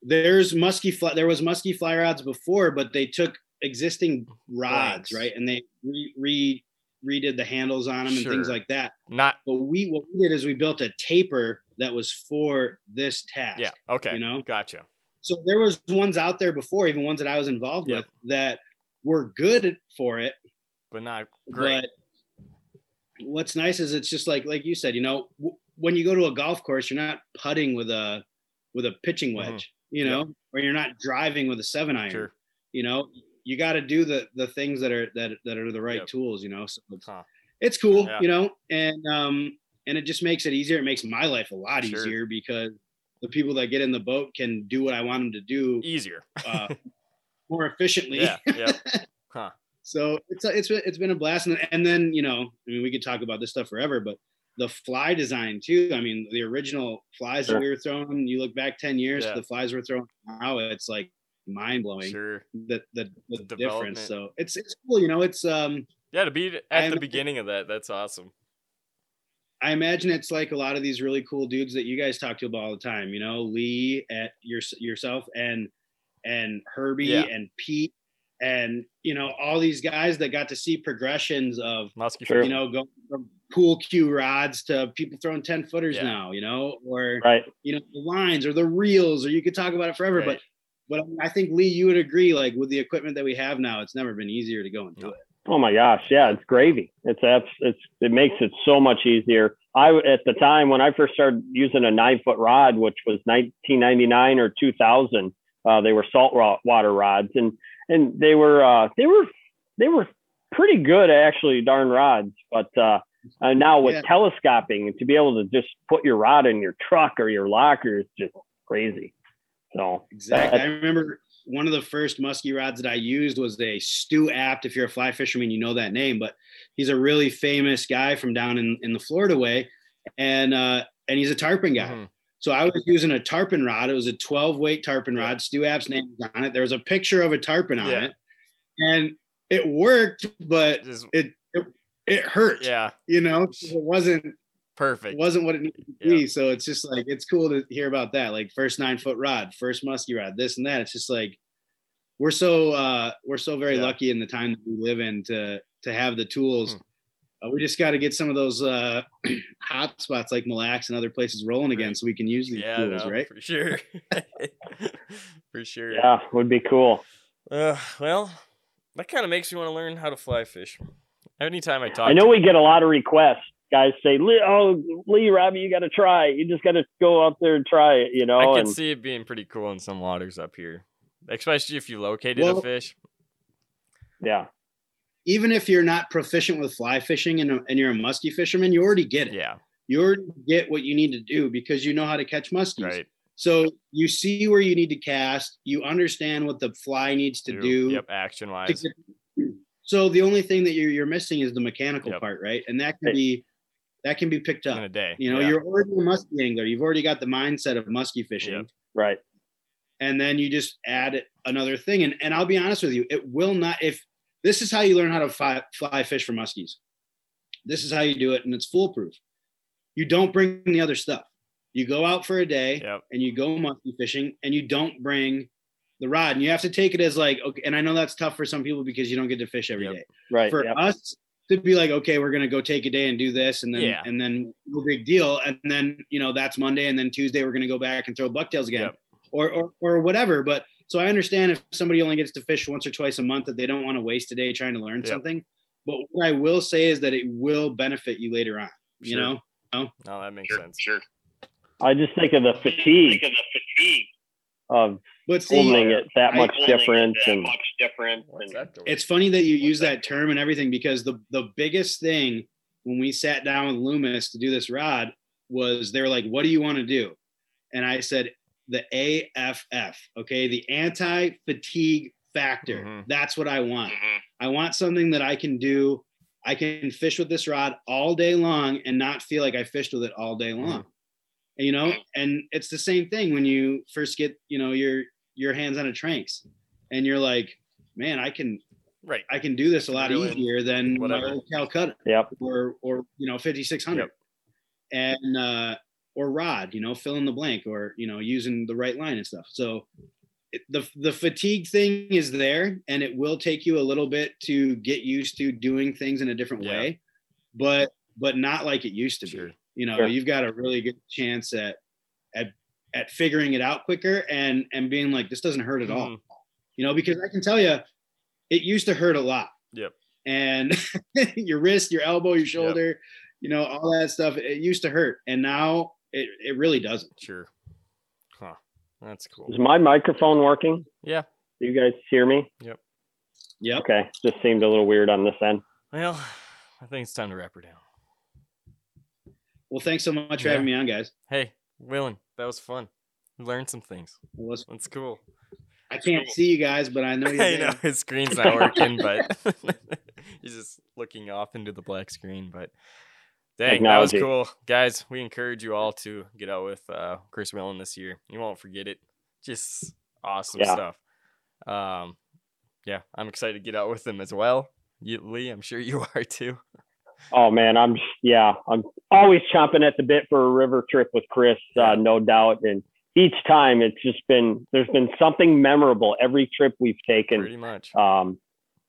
There's musky fly. There was musky fly rods before, but they took existing rods. Blanks. Right. And they re, re redid the handles on them sure. and things like that. Not, but we, what we did is we built a taper that was for this task. Yeah. Okay. You know? Gotcha. So there was ones out there before, even ones that I was involved yep. with, that were good for it, but not great. But what's nice is it's just like like you said, you know, w- when you go to a golf course, you're not putting with a with a pitching wedge, mm-hmm. you know, yep. or you're not driving with a seven iron. Sure. You know, you got to do the the things that are that that are the right yep. tools. You know, so it's, huh. it's cool, yeah. you know, and um and it just makes it easier. It makes my life a lot sure. easier, because the people that get in the boat can do what I want them to do easier. uh, more efficiently. Yeah. yeah. Huh. So it's, a, it's, it's been a blast. And, and then, you know, I mean, we could talk about this stuff forever, but the fly design too. I mean, the original flies sure. that we were throwing, you look back ten years, yeah. the flies we're throwing now, it's like mind blowing sure. the, the, the, the difference. So it's, it's cool. You know, it's, um, yeah, to be at I the imagine, beginning of that. That's awesome. I imagine it's like a lot of these really cool dudes that you guys talk to about all the time, you know, Lee at your, yourself and, and Herbie yeah. and Pete and, you know, all these guys that got to see progressions of, sure. you know, going from pool cue rods to people throwing ten footers yeah. now, you know, or, right. you know, the lines or the reels, or you could talk about it forever. Right. But, but I think, Lee, you would agree, like with the equipment that we have now, it's never been easier to go and do it. Oh my gosh. Yeah. It's gravy. It's, that's, it's, it makes it so much easier. I, at the time when I first started using a nine foot rod, which was nineteen ninety-nine or two thousand, Uh, they were salt water rods, and and they were uh, they were they were pretty good actually, darn rods. But uh, uh, now with yeah. telescoping, to be able to just put your rod in your truck or your locker is just crazy. So exactly, I remember one of the first musky rods that I used was a Stu Apt. If you're a fly fisherman, you know that name, but he's a really famous guy from down in, in the Florida way, and uh, and he's a tarpon guy. Mm-hmm. So I was using a tarpon rod. It was a twelve weight tarpon rod. Stu App's name was on it. There was a picture of a tarpon on yeah. it, and it worked, but it it, it hurt. Yeah, you know, it wasn't Perfect. It wasn't what it needed to be. Yeah. So it's just like, it's cool to hear about that. Like first nine foot rod, first muskie rod, this and that. It's just like, we're so, uh, we're so very yeah. lucky in the time that we live in to, to have the tools. Hmm. Uh, we just got to get some of those uh, hot spots like Mille Lacs and other places rolling again so we can use these yeah, tools, no, right? For sure. For sure. Yeah, would be cool. Uh, well, that kind of makes me want to learn how to fly fish. Anytime I talk I know to we them. Get a lot of requests. Guys say, oh, Lee, Robbie, you got to try. You just got to go out there and try it, you know? I can and... see it being pretty cool in some waters up here, especially if you located well, a fish. Yeah. Even if you're not proficient with fly fishing and, and you're a muskie fisherman, you already get it. Yeah. You already get what you need to do because you know how to catch muskies. Right. So you see where you need to cast. You understand what the fly needs to do. do yep, action-wise. Get... So the only thing that you're, you're missing is the mechanical yep. part, right? And that can be that can be picked up. In a day. You know, yeah. you're already a muskie angler. You've already got the mindset of muskie fishing. Yep. Right. And then you just add another thing. And, and I'll be honest with you, it will not – if this is how you learn how to fly, fly fish for muskies. This is how you do it, and it's foolproof. You don't bring the other stuff. You go out for a day, yep. and you go muskie fishing, and you don't bring the rod. And you have to take it as like, okay. And I know that's tough for some people because you don't get to fish every yep. day. Right. For yep. us to be like, okay, we're going to go take a day and do this, and then yeah. and then no big deal. And then, you know, that's Monday, and then Tuesday we're going to go back and throw bucktails again, yep. or, or or whatever. But so I understand if somebody only gets to fish once or twice a month that they don't want to waste a day trying to learn yep. something. But what I will say is that it will benefit you later on, you sure. know? No, no, that makes sure, sense. Sure. I just think of the fatigue, of, the fatigue of but see, holding it that much difference. That and, much difference and, it's funny that you use that, that term and everything, because the, the biggest thing when we sat down with Loomis to do this rod was they were like, what do you want to do? And I said, the A F F, okay, the anti-fatigue factor. Mm-hmm. That's what I want. Mm-hmm. I want something that I can do. I can fish with this rod all day long and not feel like I fished with it all day long. Mm-hmm. You know, and it's the same thing when you first get, you know, your your hands on a tranks, and you're like, man, I can, right, I can do this a lot really easier than whatever my old Calcutta, yep. or or you know, fifty-six hundred, yep. and uh, or rod, you know, fill in the blank, or, you know, using the right line and stuff. So it, the, the fatigue thing is there, and it will take you a little bit to get used to doing things in a different yeah. way, but, but not like it used to sure. be, you know, sure. you've got a really good chance at, at, at figuring it out quicker and, and being like, this doesn't hurt at mm-hmm. all, you know, because I can tell you it used to hurt a lot. Yep. And your wrist, your elbow, your shoulder, yep. you know, all that stuff, it used to hurt. And now, It it really doesn't. Sure. Huh. That's cool. Is my microphone working? Yeah. Do you guys hear me? Yep. Yep. Okay. Just seemed a little weird on this end. Well, I think it's time to wrap her down. Well, thanks so much for yeah. having me on, guys. Hey, Willen, that was fun. We learned some things. Well, that's, that's cool. I can't cool. see you guys, but I know you. I know his screen's not working, but he's just looking off into the black screen, but. Dang, technology. That was cool. Guys, we encourage you all to get out with uh, Chris Willen this year. You won't forget it. Just awesome yeah. stuff. Um, yeah, I'm excited to get out with him as well. You, Lee, I'm sure you are too. Oh, man, I'm yeah, I'm always chomping at the bit for a river trip with Chris, uh, no doubt. And each time it's just been, there's been something memorable every trip we've taken. Pretty much. Um,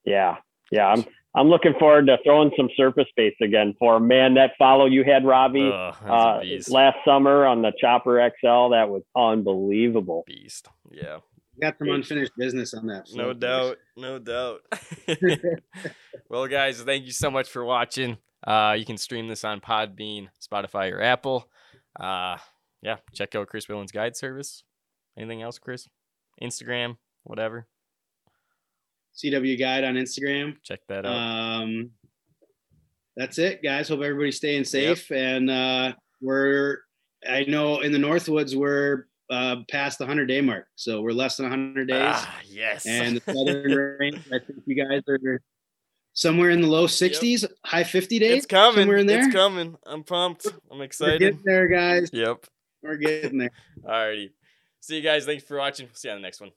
yeah, yeah, I'm. I'm looking forward to throwing some surface baits again for man. That follow you had, Robbie, uh, uh, last summer on the Chopper X L. That was unbelievable. Beast. Yeah. Got some unfinished business on that. No doubt. No doubt. Well, guys, thank you so much for watching. Uh, you can stream this on Podbean, Spotify, or Apple. Uh, yeah. Check out Chris Willen's guide service. Anything else, Chris? Instagram, whatever. C W Guide on Instagram. Check that out. Um, that's it, guys. Hope everybody's staying safe. Yep. And uh, we're, I know in the Northwoods, we're uh, past the one hundred day mark. So we're less than one hundred days. Ah, yes. And the southern range, I think you guys are somewhere in the low sixties, yep. high fifty days. It's coming. Somewhere in there. It's coming. I'm pumped. I'm excited. We're getting there, guys. Yep. We're getting there. All righty. See you guys. Thanks for watching. See you on the next one.